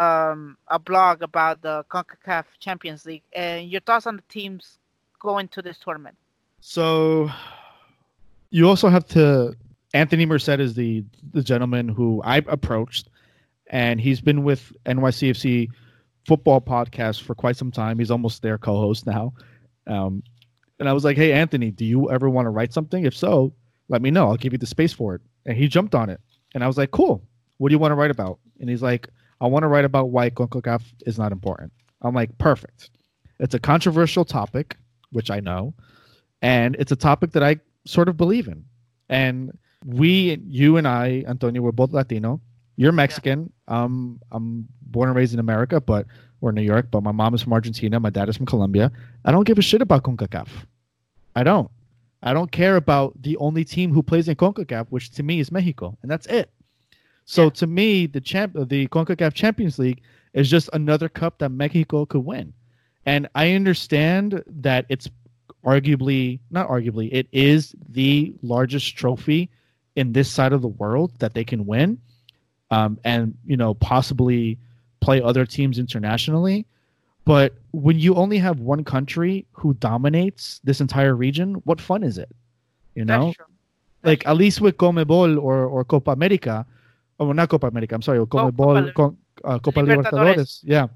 um a blog about the CONCACAF Champions League, and your thoughts on the teams going to this tournament. So you also have to. Anthony Merced is the, the gentleman who I approached, and he's been with N Y C F C Football Podcast for quite some time. He's almost their co-host now. Um, and I was like, hey, Anthony, do you ever want to write something? If so, let me know. I'll give you the space for it. And he jumped on it. And I was like, cool. What do you want to write about? And he's like, I want to write about why CONCACAF is not important. I'm like, perfect. It's a controversial topic, which I know. And it's a topic that I sort of believe in. And we, you and I, Antonio, we're both Latino. You're Mexican. Yeah. Um, I'm born and raised in America, but we're in New York. But my mom is from Argentina. My dad is from Colombia. I don't give a shit about CONCACAF. I don't. I don't care about the only team who plays in CONCACAF, which to me is Mexico, and that's it. So yeah. To me, the champ, the CONCACAF Champions League is just another cup that Mexico could win. And I understand that it's arguably, not arguably, it is the largest trophy in this side of the world that they can win, um, and, you know, possibly play other teams internationally. But when you only have one country who dominates this entire region, what fun is it? You know, That's That's like true. At least with CONMEBOL or, or Copa America, or oh, not Copa America, I'm sorry, CONMEBOL, oh, Copa, uh, Copa Libertadores. Libertadores. Yeah.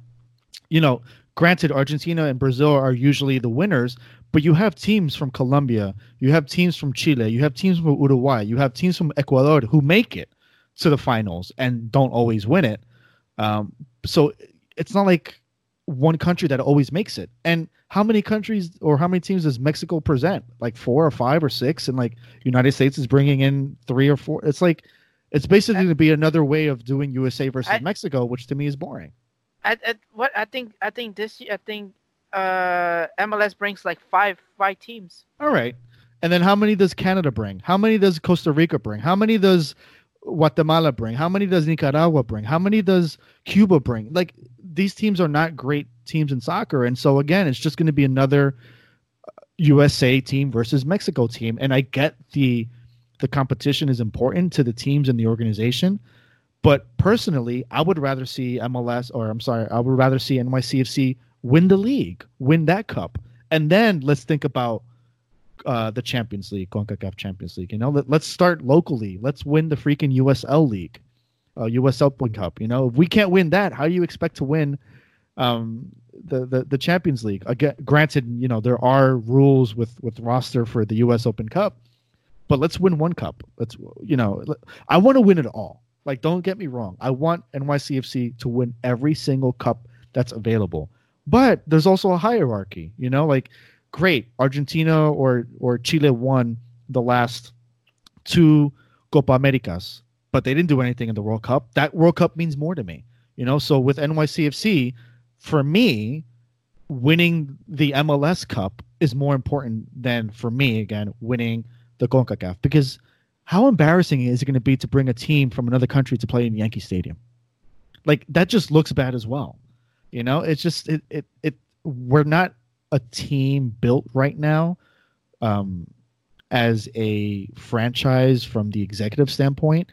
You know, granted, Argentina and Brazil are usually the winners, but you have teams from Colombia, you have teams from Chile, you have teams from Uruguay, you have teams from Ecuador who make it to the finals and don't always win it. Um, so it's not like one country that always makes it. And how many countries or how many teams does Mexico present? Like four or five or six? And like United States is bringing in three or four. It's like, it's basically going to be another way of doing U S A versus I, Mexico, which to me is boring. I, I, what I think, I think this year, I think, Uh, M L S brings like five five teams. All right, and then how many does Canada bring? How many does Costa Rica bring? How many does Guatemala bring? How many does Nicaragua bring? How many does Cuba bring? Like, these teams are not great teams in soccer. And so, again, it's just going to be another U S A team versus Mexico team. And I get the the competition is important to the teams and the organization. But personally, I would rather see M L S, or I'm sorry, I would rather see N Y C F C win the league, win that cup. And then let's think about uh, the Champions League, CONCACAF Champions League. You know, Let, let's start locally. Let's win the freaking U S L League, uh, U S Open Cup. You know, if we can't win that, how do you expect to win um, the, the the Champions League? Again, granted, you know, there are rules with with roster for the U S Open Cup, but let's win one cup. Let's, you know, I want to win it all. Like, don't get me wrong. I want N Y C F C to win every single cup that's available. But there's also a hierarchy, you know, like, great, Argentina or or Chile won the last two Copa Americas, but they didn't do anything in the World Cup. That World Cup means more to me, you know. So with N Y C F C, for me, winning the M L S Cup is more important than, for me, again, winning the CONCACAF. Because how embarrassing is it going to be to bring a team from another country to play in Yankee Stadium? Like, that just looks bad as well. You know, it's just it, it, it we're not a team built right now um, as a franchise from the executive standpoint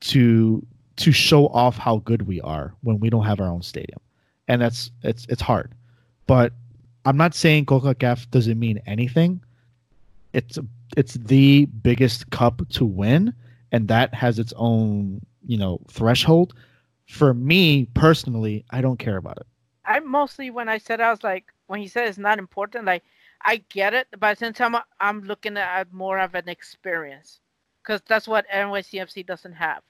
to to show off how good we are when we don't have our own stadium. And that's it's it's hard. But I'm not saying CONCACAF doesn't mean anything. It's it's the biggest cup to win, and that has its own, you know, threshold. For me personally, I don't care about it. I mostly, when I said, I was like, when he said it's not important, like, I get it, but at the same time, I'm looking at more of an experience, because that's what N Y C F C doesn't have.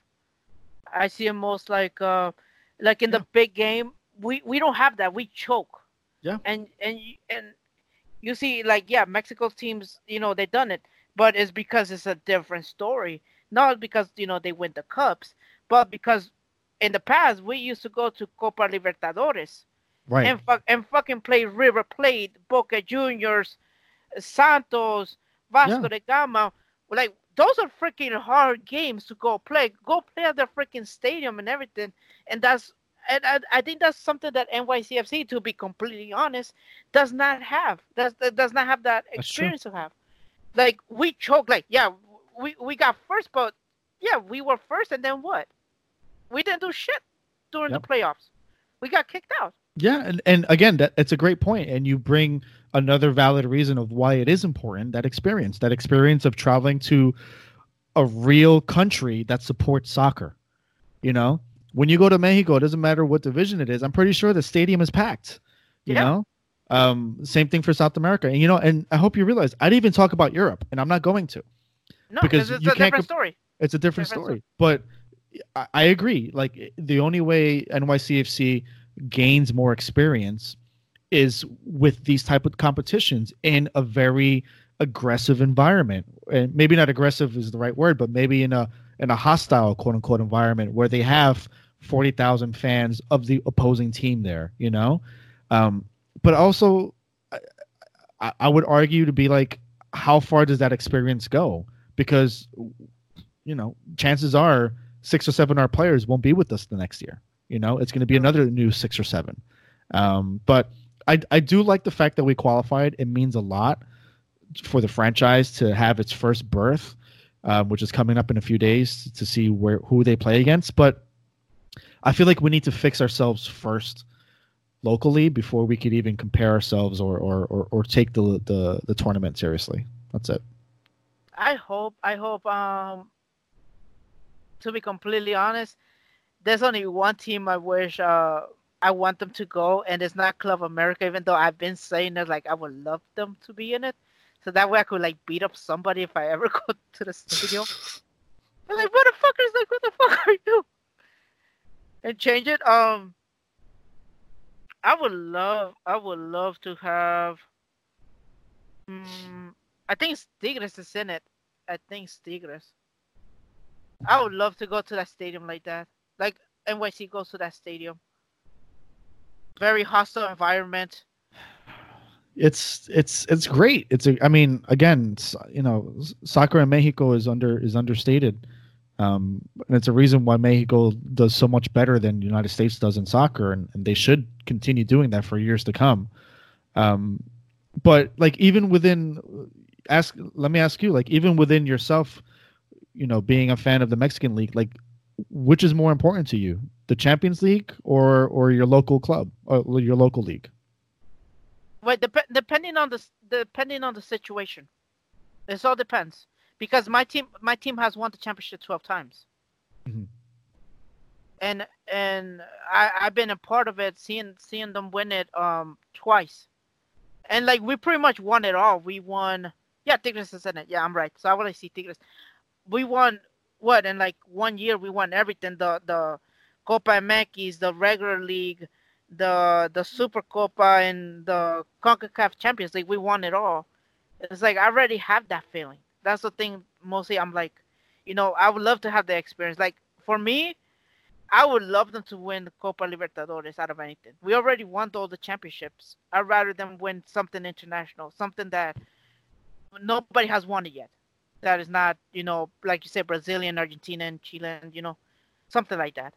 I see it most like, uh, like in yeah. the big game, we, we don't have that. We choke. Yeah. And and and you see, like, yeah, Mexico teams, you know, they've done it, but it's because it's a different story, not because, you know, they win the cups, but because in the past, we used to go to Copa Libertadores, right, and fu- and fucking play River Plate, Boca Juniors, Santos, Vasco yeah. da Gama. Like, those are freaking hard games to go play. Go play at the freaking stadium and everything. And that's, and I, I think that's something that N Y C F C, to be completely honest, does not have. Does does not have that experience to have. Like, we choke. Like, yeah, we we got first, but yeah, we were first, and then what? We didn't do shit during yep. the playoffs. We got kicked out. Yeah, and, and again, that it's a great point, and you bring another valid reason of why it is important, that experience, that experience of traveling to a real country that supports soccer. You know, when you go to Mexico, it doesn't matter what division it is. I'm pretty sure the stadium is packed. You yeah. know, um, same thing for South America, and you know, and I hope you realize I didn't even talk about Europe, and I'm not going to. No, because it's, you a can't different comp- story. It's a different, different story, but. I agree. Like, the only way N Y C F C gains more experience is with these type of competitions in a very aggressive environment. And maybe not aggressive is the right word, but maybe in a in a hostile, quote unquote, environment where they have forty thousand fans of the opposing team there, you know? Um, but also, I, I would argue to be like, how far does that experience go? Because, you know, chances are, six or seven of our players won't be with us the next year. You know, it's going to be another new six or seven. Um, but I, I do like the fact that we qualified. It means a lot for the franchise to have its first berth, um, which is coming up in a few days, to see where who they play against. But I feel like we need to fix ourselves first locally before we could even compare ourselves or or or, or take the, the the tournament seriously. That's it. I hope. I hope. Um... To be completely honest, there's only one team I wish uh, I want them to go, and it's not Club America, even though I've been saying that, like, I would love them to be in it. So that way I could, like, beat up somebody if I ever go to the stadium. I'm like, motherfuckers, like, what the fuck are you? And change it. Um, I would love, I would love to have, um, I think Tigres is in it. I think Tigres. I would love to go to that stadium like that. Like, N Y C goes to that stadium. Very hostile environment. It's it's it's great. It's a, I mean, again, you know, soccer in Mexico is under is understated. Um, and it's a reason why Mexico does so much better than the United States does in soccer, and, and they should continue doing that for years to come. Um, but like even within, ask let me ask you, like even within yourself, you know, being a fan of the Mexican league, like which is more important to you, the Champions League or or your local club or your local league? Well, dep- depending on the depending on the situation, it all depends. Because my team, my team has won the championship twelve times, mm-hmm. and and I, I've been a part of it, seeing seeing them win it um twice, and like we pretty much won it all. We won, yeah, Tigres is in it. Yeah, I'm right. So I want to see Tigres. We won what in like one year? We won everything: the the Copa M X, the regular league, the the Super Copa, and the CONCACAF Champions League. We won it all. It's like I already have that feeling. That's the thing. Mostly, I'm like, you know, I would love to have the experience. Like for me, I would love them to win the Copa Libertadores out of anything. We already won all the championships. I'd rather them win something international, something that nobody has won it yet. That is not, you know, like you said, Brazilian, Argentinian, Chilean, you know, something like that.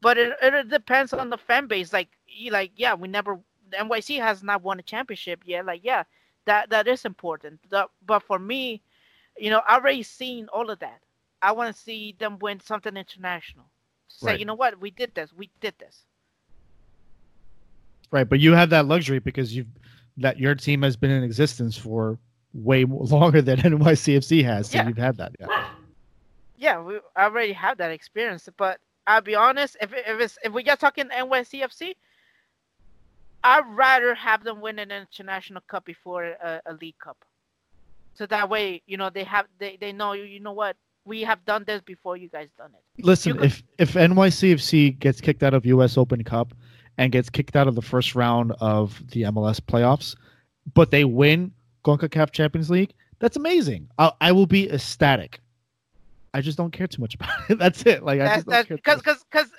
But it it depends on the fan base. Like, like yeah, we never the N Y C has not won a championship yet. Like yeah. That that is important. The, but for me, you know, I've already seen all of that. I want to see them win something international. Say, right. You know what? We did this. We did this. Right, but you have that luxury because you've that your team has been in existence for way longer than N Y C F C has. So yeah. You've had that. Yeah, yeah we I already have that experience. But I'll be honest, if if it's, if we just talking N Y C F C. I'd rather have them win an international cup before a, a league cup, so that way you know they have they, they know you know what we have done this before you guys done it. Listen, could- if if N Y C F C gets kicked out of U S Open Cup and gets kicked out of the first round of the M L S playoffs, but they win CONCACAF Champions League, that's amazing. I I will be ecstatic. I just don't care too much about it. That's it. Like that's, I just don't care because because because.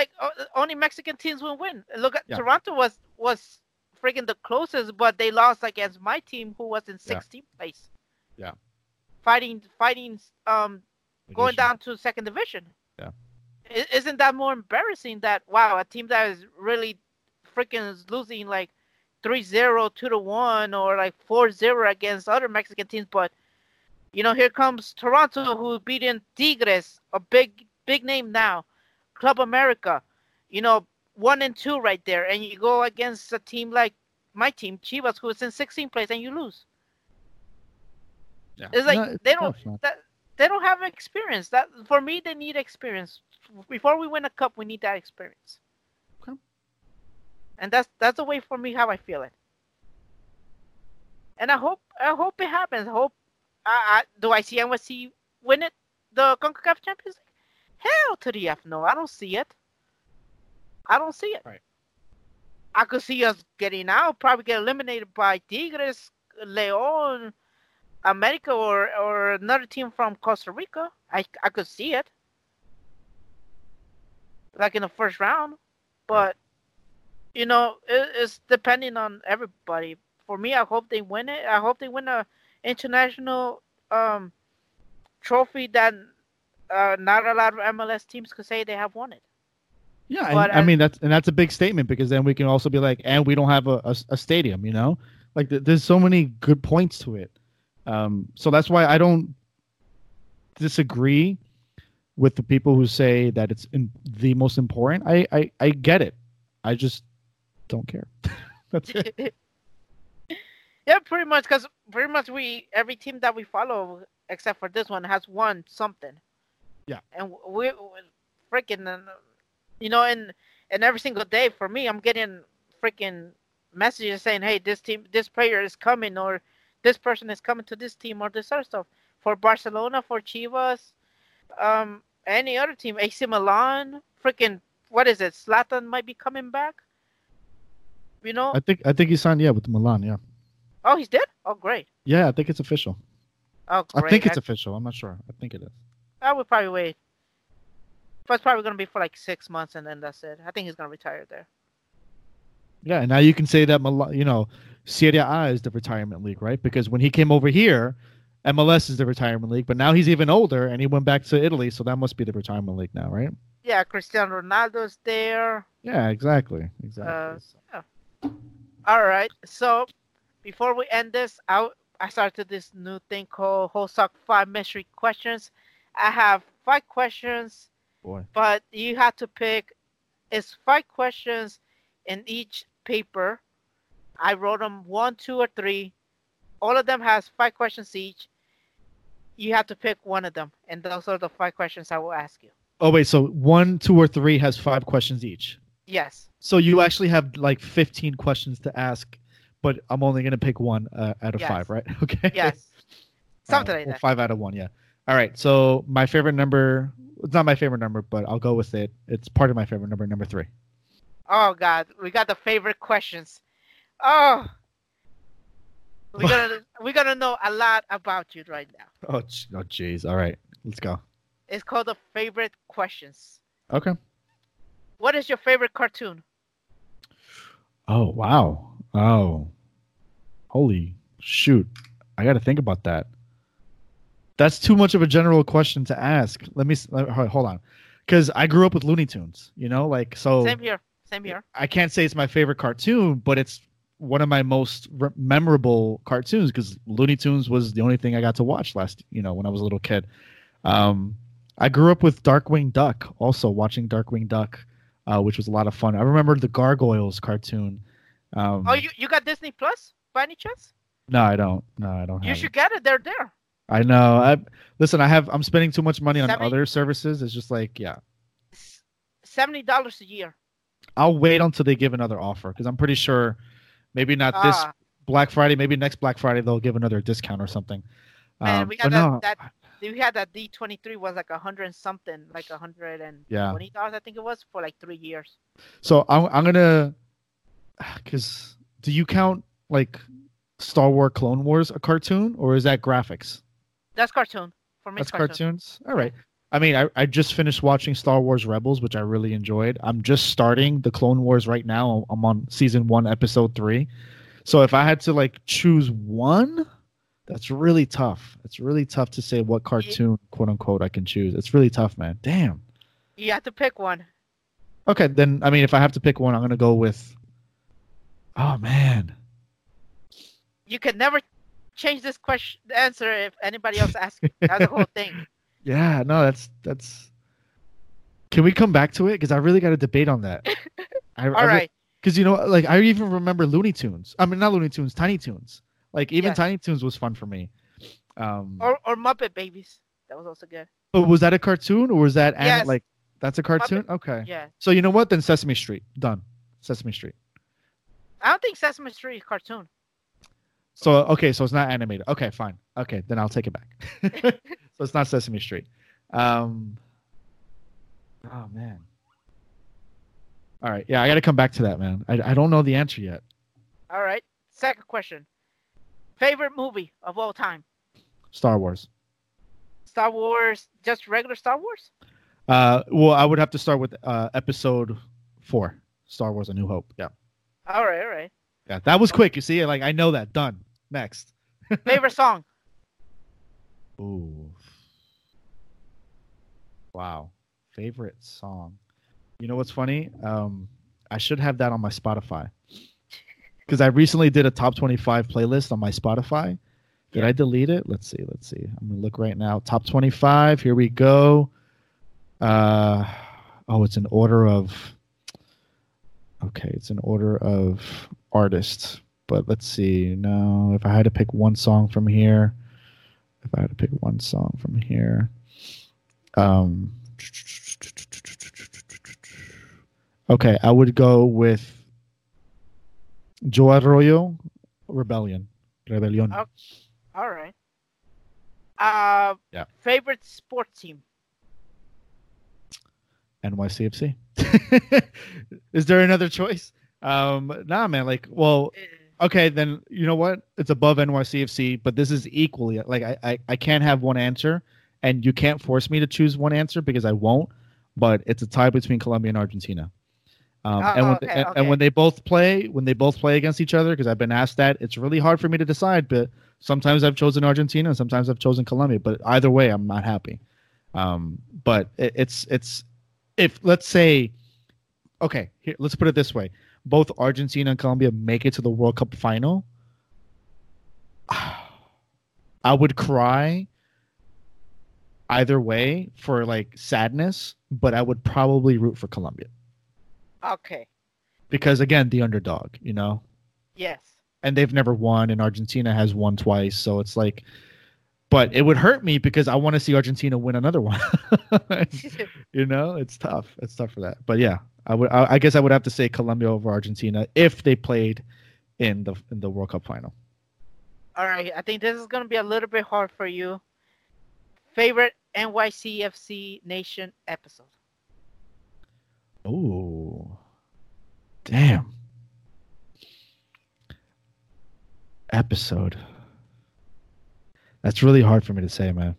Like only Mexican teams will win. Look at yeah. Toronto was was freaking the closest, but they lost against my team, who was in sixteenth yeah. place. Yeah, fighting, fighting, um, division. Going down to second division. Yeah, I, isn't that more embarrassing? That wow, a team that is really freaking losing like three zero, two to one, or like four zero against other Mexican teams, but you know here comes Toronto, who beat in Tigres, a big big name now. Club America, you know, one and two right there. And you go against a team like my team, Chivas, who is in sixteenth place, and you lose. Yeah. It's like no, they don't no, that, they don't have experience. That for me, they need experience. Before we win a cup, we need that experience. Okay. And that's that's the way for me how I feel it. And I hope I hope it happens. I hope I, I do I see N Y C win it, the CONCACAF Champions League? Hell to the F no, I don't see it. I don't see it. Right. I could see us getting out, probably get eliminated by Tigres, León, America, or, or another team from Costa Rica. I I could see it. Like in the first round. But, you know, it, it's depending on everybody. For me, I hope they win it. I hope they win a international um, trophy that... Uh, not a lot of M L S teams could say they have won it. Yeah, and, I, I mean that's and that's a big statement because then we can also be like, and we don't have a, a, a stadium, you know. Like th- there's so many good points to it. Um, so that's why I don't disagree with the people who say that it's in, the most important. I, I I get it. I just don't care. That's it. Yeah, pretty much because pretty much we every team that we follow except for this one has won something. Yeah, and we, we freaking, you know, and and every single day for me, I'm getting freaking messages saying, "Hey, this team, this player is coming, or this person is coming to this team, or this other stuff." For Barcelona, for Chivas, um, any other team, A C Milan, freaking, what is it? Zlatan might be coming back. You know, I think I think he signed yeah with Milan, yeah. Oh, he's dead? Oh, great. Yeah, I think it's official. Oh, great. I think it's I... official. I'm not sure. I think it is. I would probably wait. But it's probably going to be for like six months, and then that's it. I think he's going to retire there. Yeah, and now you can say that, you know, Serie A is the retirement league, right? Because when he came over here, M L S is the retirement league, but now he's even older and he went back to Italy, so that must be the retirement league now, right? Yeah, Cristiano Ronaldo's there. Yeah, exactly. Exactly. Uh, so. yeah. All right. So before we end this, I, I started this new thing called Hosock five Mystery Questions. I have five questions, Boy. but you have to pick. It's five questions in each paper. I wrote them one, two, or three. All of them has five questions each. You have to pick one of them, and those are the five questions I will ask you. Oh, wait, so one, two, or three has five questions each? Yes. So you actually have like fifteen questions to ask, but I'm only going to pick one uh, out of yes. five, right? Okay. Yes. Something uh, like that. Five out of one, yeah. All right, so my favorite number, it's not my favorite number, but I'll go with it. It's part of my favorite number, number three. Oh, God, we got the favorite questions. Oh, we're gonna we're gonna know a lot about you right now. Oh, oh, geez. All right, let's go. It's called the favorite questions. Okay. What is your favorite cartoon? Oh wow! Oh, holy shoot! I got to think about that. That's too much of a general question to ask. Let me hold on, because I grew up with Looney Tunes. You know, like so. Same here. Same here. I can't say it's my favorite cartoon, but it's one of my most re- memorable cartoons because Looney Tunes was the only thing I got to watch last, you know, when I was a little kid. Um, I grew up with Darkwing Duck, also watching Darkwing Duck, uh, which was a lot of fun. I remember the Gargoyles cartoon. Um, oh, you, you got Disney Plus by any chance? No, I don't. No, I don't. You have should it. get it. They're there. I know. I listen. I have. I'm spending too much money on seventy other services. It's just like, yeah, seventy dollars a year. I'll wait until they give another offer because I'm pretty sure. Maybe not uh, this Black Friday. Maybe next Black Friday they'll give another discount or something. Man, um, we had that, no. that. We had that D twenty-three was like a hundred and something, like a hundred and twenty dollars, yeah. I think it was, for like three years. So I'm I'm gonna, cause do you count like Star Wars Clone Wars a cartoon or is that graphics? That's cartoon for me. That's cartoon. cartoons. All right. I mean, I, I just finished watching Star Wars Rebels, which I really enjoyed. I'm just starting the Clone Wars right now. I'm on season one, episode three. So if I had to like choose one, that's really tough. It's really tough to say what cartoon, quote unquote, I can choose. It's really tough, man. Damn. You have to pick one. Okay, then I mean, if I have to pick one, I'm gonna go with. Oh man. You can never change this question answer if anybody else asks. That's the whole thing. Yeah, no, that's that's. Can we come back to it? Because I really got a debate on that. I, All I, right. Because you know, like I even remember Looney Tunes. I mean, not Looney Tunes, Tiny Toons. Like even yes. Tiny Toons was fun for me. Um, or or Muppet Babies. That was also good. But was that a cartoon or was that yes. an, like that's a cartoon? Muppet. Okay. Yeah. So you know what? Then Sesame Street. Done. Sesame Street. I don't think Sesame Street is a cartoon. So okay, so it's not animated. Okay, fine. Okay, then I'll take it back. So it's not Sesame Street. Um, oh man. All right, yeah, I got to come back to that, man. I I don't know the answer yet. All right, second question. Favorite movie of all time? Star Wars. Star Wars, just regular Star Wars? Uh, well, I would have to start with uh Episode Four, Star Wars: A New Hope. Yeah. All right, all right. Yeah, that was quick. You see, like I know that. Done. Next. Favorite song? Ooh. Wow. Favorite song. You know what's funny? Um, I should have that on my Spotify. Because I recently did a top twenty-five playlist on my Spotify. Did yeah. I delete it? Let's see. Let's see. I'm going to look right now. Top twenty-five. Here we go. Uh, oh, it's in order of... Okay, it's in order of artists. But let's see. No, if I had to pick one song from here... If I had to pick one song from here, um, okay, I would go with Joe Arroyo, Rebellion, Rebellion. Okay. All right. Uh, yeah. Favorite sports team? N Y C F C. Is there another choice? Um, nah, man. Like, well. Okay, then you know what? It's above N Y C F C, but this is equally like I, I, I can't have one answer, and you can't force me to choose one answer because I won't. But it's a tie between Colombia and Argentina, um, oh, and when okay, they, and, okay. and when they both play, when they both play against each other, because I've been asked that, it's really hard for me to decide. But Sometimes I've chosen Argentina, and sometimes I've chosen Colombia, but either way, I'm not happy. Um, but it, it's it's if let's say, okay, here, let's put it this way: both Argentina and Colombia make it to the World Cup final. I would cry either way for like sadness, but I would probably root for Colombia. Okay. Because again, the underdog, you know. Yes. And they've never won, and Argentina has won twice, so it's like. But it would hurt me because I want to see Argentina win another one. You know, it's tough. It's tough for that. But yeah, I would. I, I guess I would have to say Colombia over Argentina if they played in the in the World Cup final. All right, I think this is going to be a little bit hard for you. Favorite N Y C F C Nation episode? Oh, damn. Episode. That's really hard for me to say, man.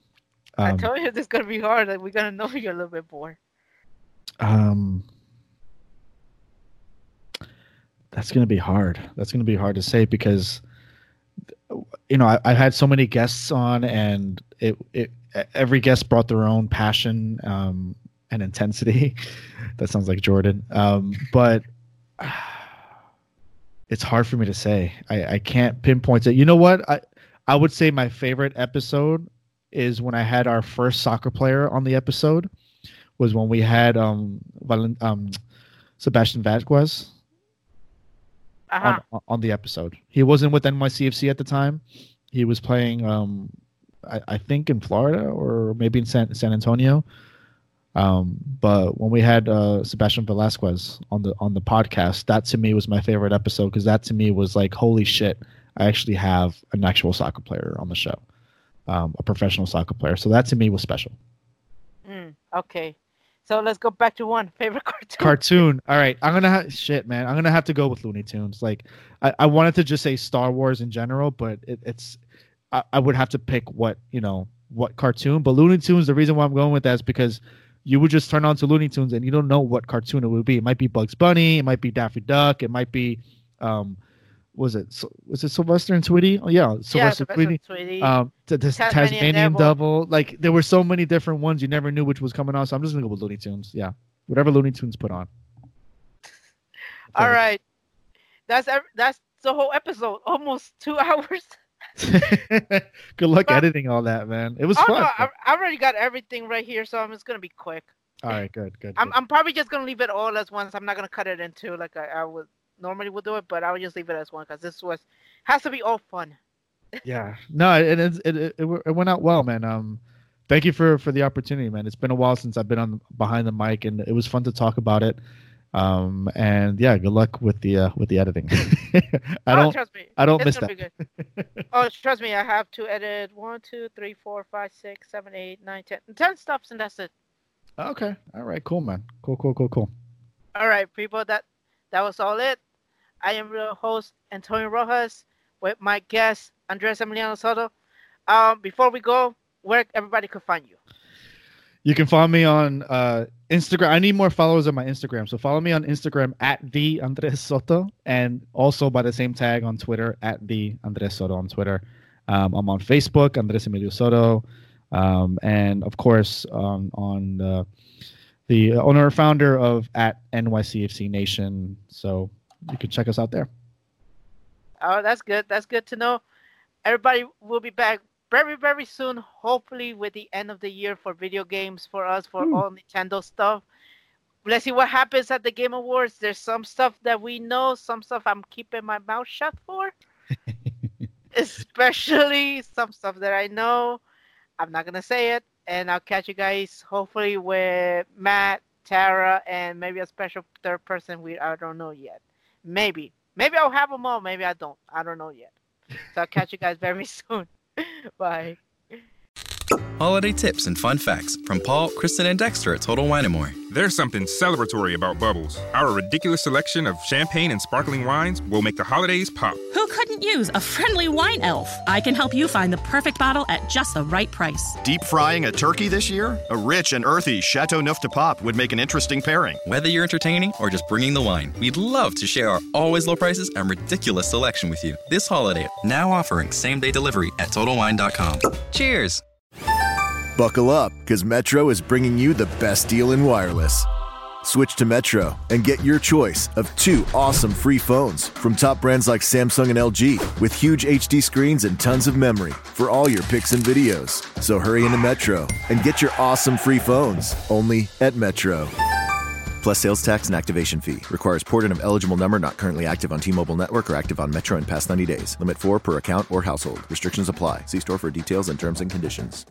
Um, I told you this is going to be hard. Like, we're going to know you a little bit more. Um, That's going to be hard. That's going to be hard to say because... You know, I, I had so many guests on, and it, it every guest brought their own passion um, and intensity. That sounds like Jordan, um, but uh, it's hard for me to say. I, I can't pinpoint it. You know what? I I would say my favorite episode is when I had our first soccer player on the episode. Was when we had um, Valen- um Sebastian Vazquez. Uh-huh. On, on the episode. He wasn't with N Y C F C at the time. He was playing, um, I, I think, in Florida or maybe in San, San Antonio. Um, but when we had uh, Sebastian Velasquez on the on the podcast, that to me was my favorite episode because that to me was like, holy shit, I actually have an actual soccer player on the show, um, a professional soccer player. So that to me was special. Mm, okay. So let's go back to one favorite cartoon. Cartoon. All right. I'm going to have shit, man. I'm going to have to go with Looney Tunes. Like I, I wanted to just say Star Wars in general, but it, it's I, I would have to pick what, you know, what cartoon. But Looney Tunes, the reason why I'm going with that is because you would just turn on to Looney Tunes and you don't know what cartoon it would be. It might be Bugs Bunny. It might be Daffy Duck. It might be um was it was it Sylvester and Tweety? Oh yeah, Sylvester yeah, and Tweety. Um, the, the Tasmanian, Tasmanian Devil. Devil. Like there were so many different ones, you never knew which was coming on. So I'm just gonna go with Looney Tunes. Yeah, whatever Looney Tunes put on. All okay. Right, that's that's the whole episode. Almost two hours. Good luck but, editing all that, man. It was oh, fun. No, I, I already got everything right here, so I'm just gonna be quick. All right, good, good. I'm good. I'm probably just gonna leave it all as once. I'm not gonna cut it in two like I, I would. Normally we'll do it, but I would just leave it as one because this was has to be all fun. Yeah, no, it it, it it it went out well, man. Um, thank you for for the opportunity, man. It's been a while since I've been on behind the mic, and it was fun to talk about it. Um, and yeah, good luck with the uh, with the editing. I don't oh, trust me. I don't it's miss gonna that. Be good. Oh, trust me, I have to edit one, two, three, four, five, six, seven, eight, nine, ten, ten stops, and that's it. Okay, all right, cool, man. Cool, cool, cool, cool. All right, people. That. That was all it. I am your host, Antonio Rojas, with my guest, Andres Emiliano Soto. Um, before we go, where everybody could find you? You can follow me on uh, Instagram. I need more followers on my Instagram. So follow me on Instagram at the Andres Soto and also by the same tag on Twitter at the Andres Soto on Twitter. Um, I'm on Facebook, Andres Emiliano Soto. Um, and of course, um, on the The owner and founder of at N Y C F C Nation. So you can check us out there. Oh, that's good. That's good to know. Everybody will be back very, very soon, hopefully with the end of the year for video games for us, for Ooh. all Nintendo stuff. Let's see what happens at the Game Awards. There's some stuff that we know, some stuff I'm keeping my mouth shut for. Especially some stuff that I know. I'm not going to say it. And I'll catch you guys hopefully with Matt, Tara, and maybe a special third person we I don't know yet. Maybe. Maybe I'll have them all. Maybe I don't. I don't know yet. So I'll catch you guys very soon. Bye. holiday tips and fun facts from Paul, Kristen, and Dexter at Total Wine and More. There's something celebratory about Bubbles. Our ridiculous selection of champagne and sparkling wines will make the holidays pop. Who couldn't use a friendly wine elf? I can help you find the perfect bottle at just the right price. Deep frying a turkey this year? A rich and earthy Chateau Neuf de Pape would make an interesting pairing. Whether you're entertaining or just bringing the wine, we'd love to share our always low prices and ridiculous selection with you. This holiday, now offering same-day delivery at total wine dot com. Cheers! Buckle up, because Metro is bringing you the best deal in wireless. Switch to Metro and get your choice of two awesome free phones from top brands like Samsung and L G with huge H D screens and tons of memory for all your pics and videos. So hurry into Metro and get your awesome free phones only at Metro. Plus sales tax and activation fee. Requires porting of eligible number not currently active on T-Mobile network or active on Metro in past ninety days. Limit four per account or household. Restrictions apply. See store for details and terms and conditions.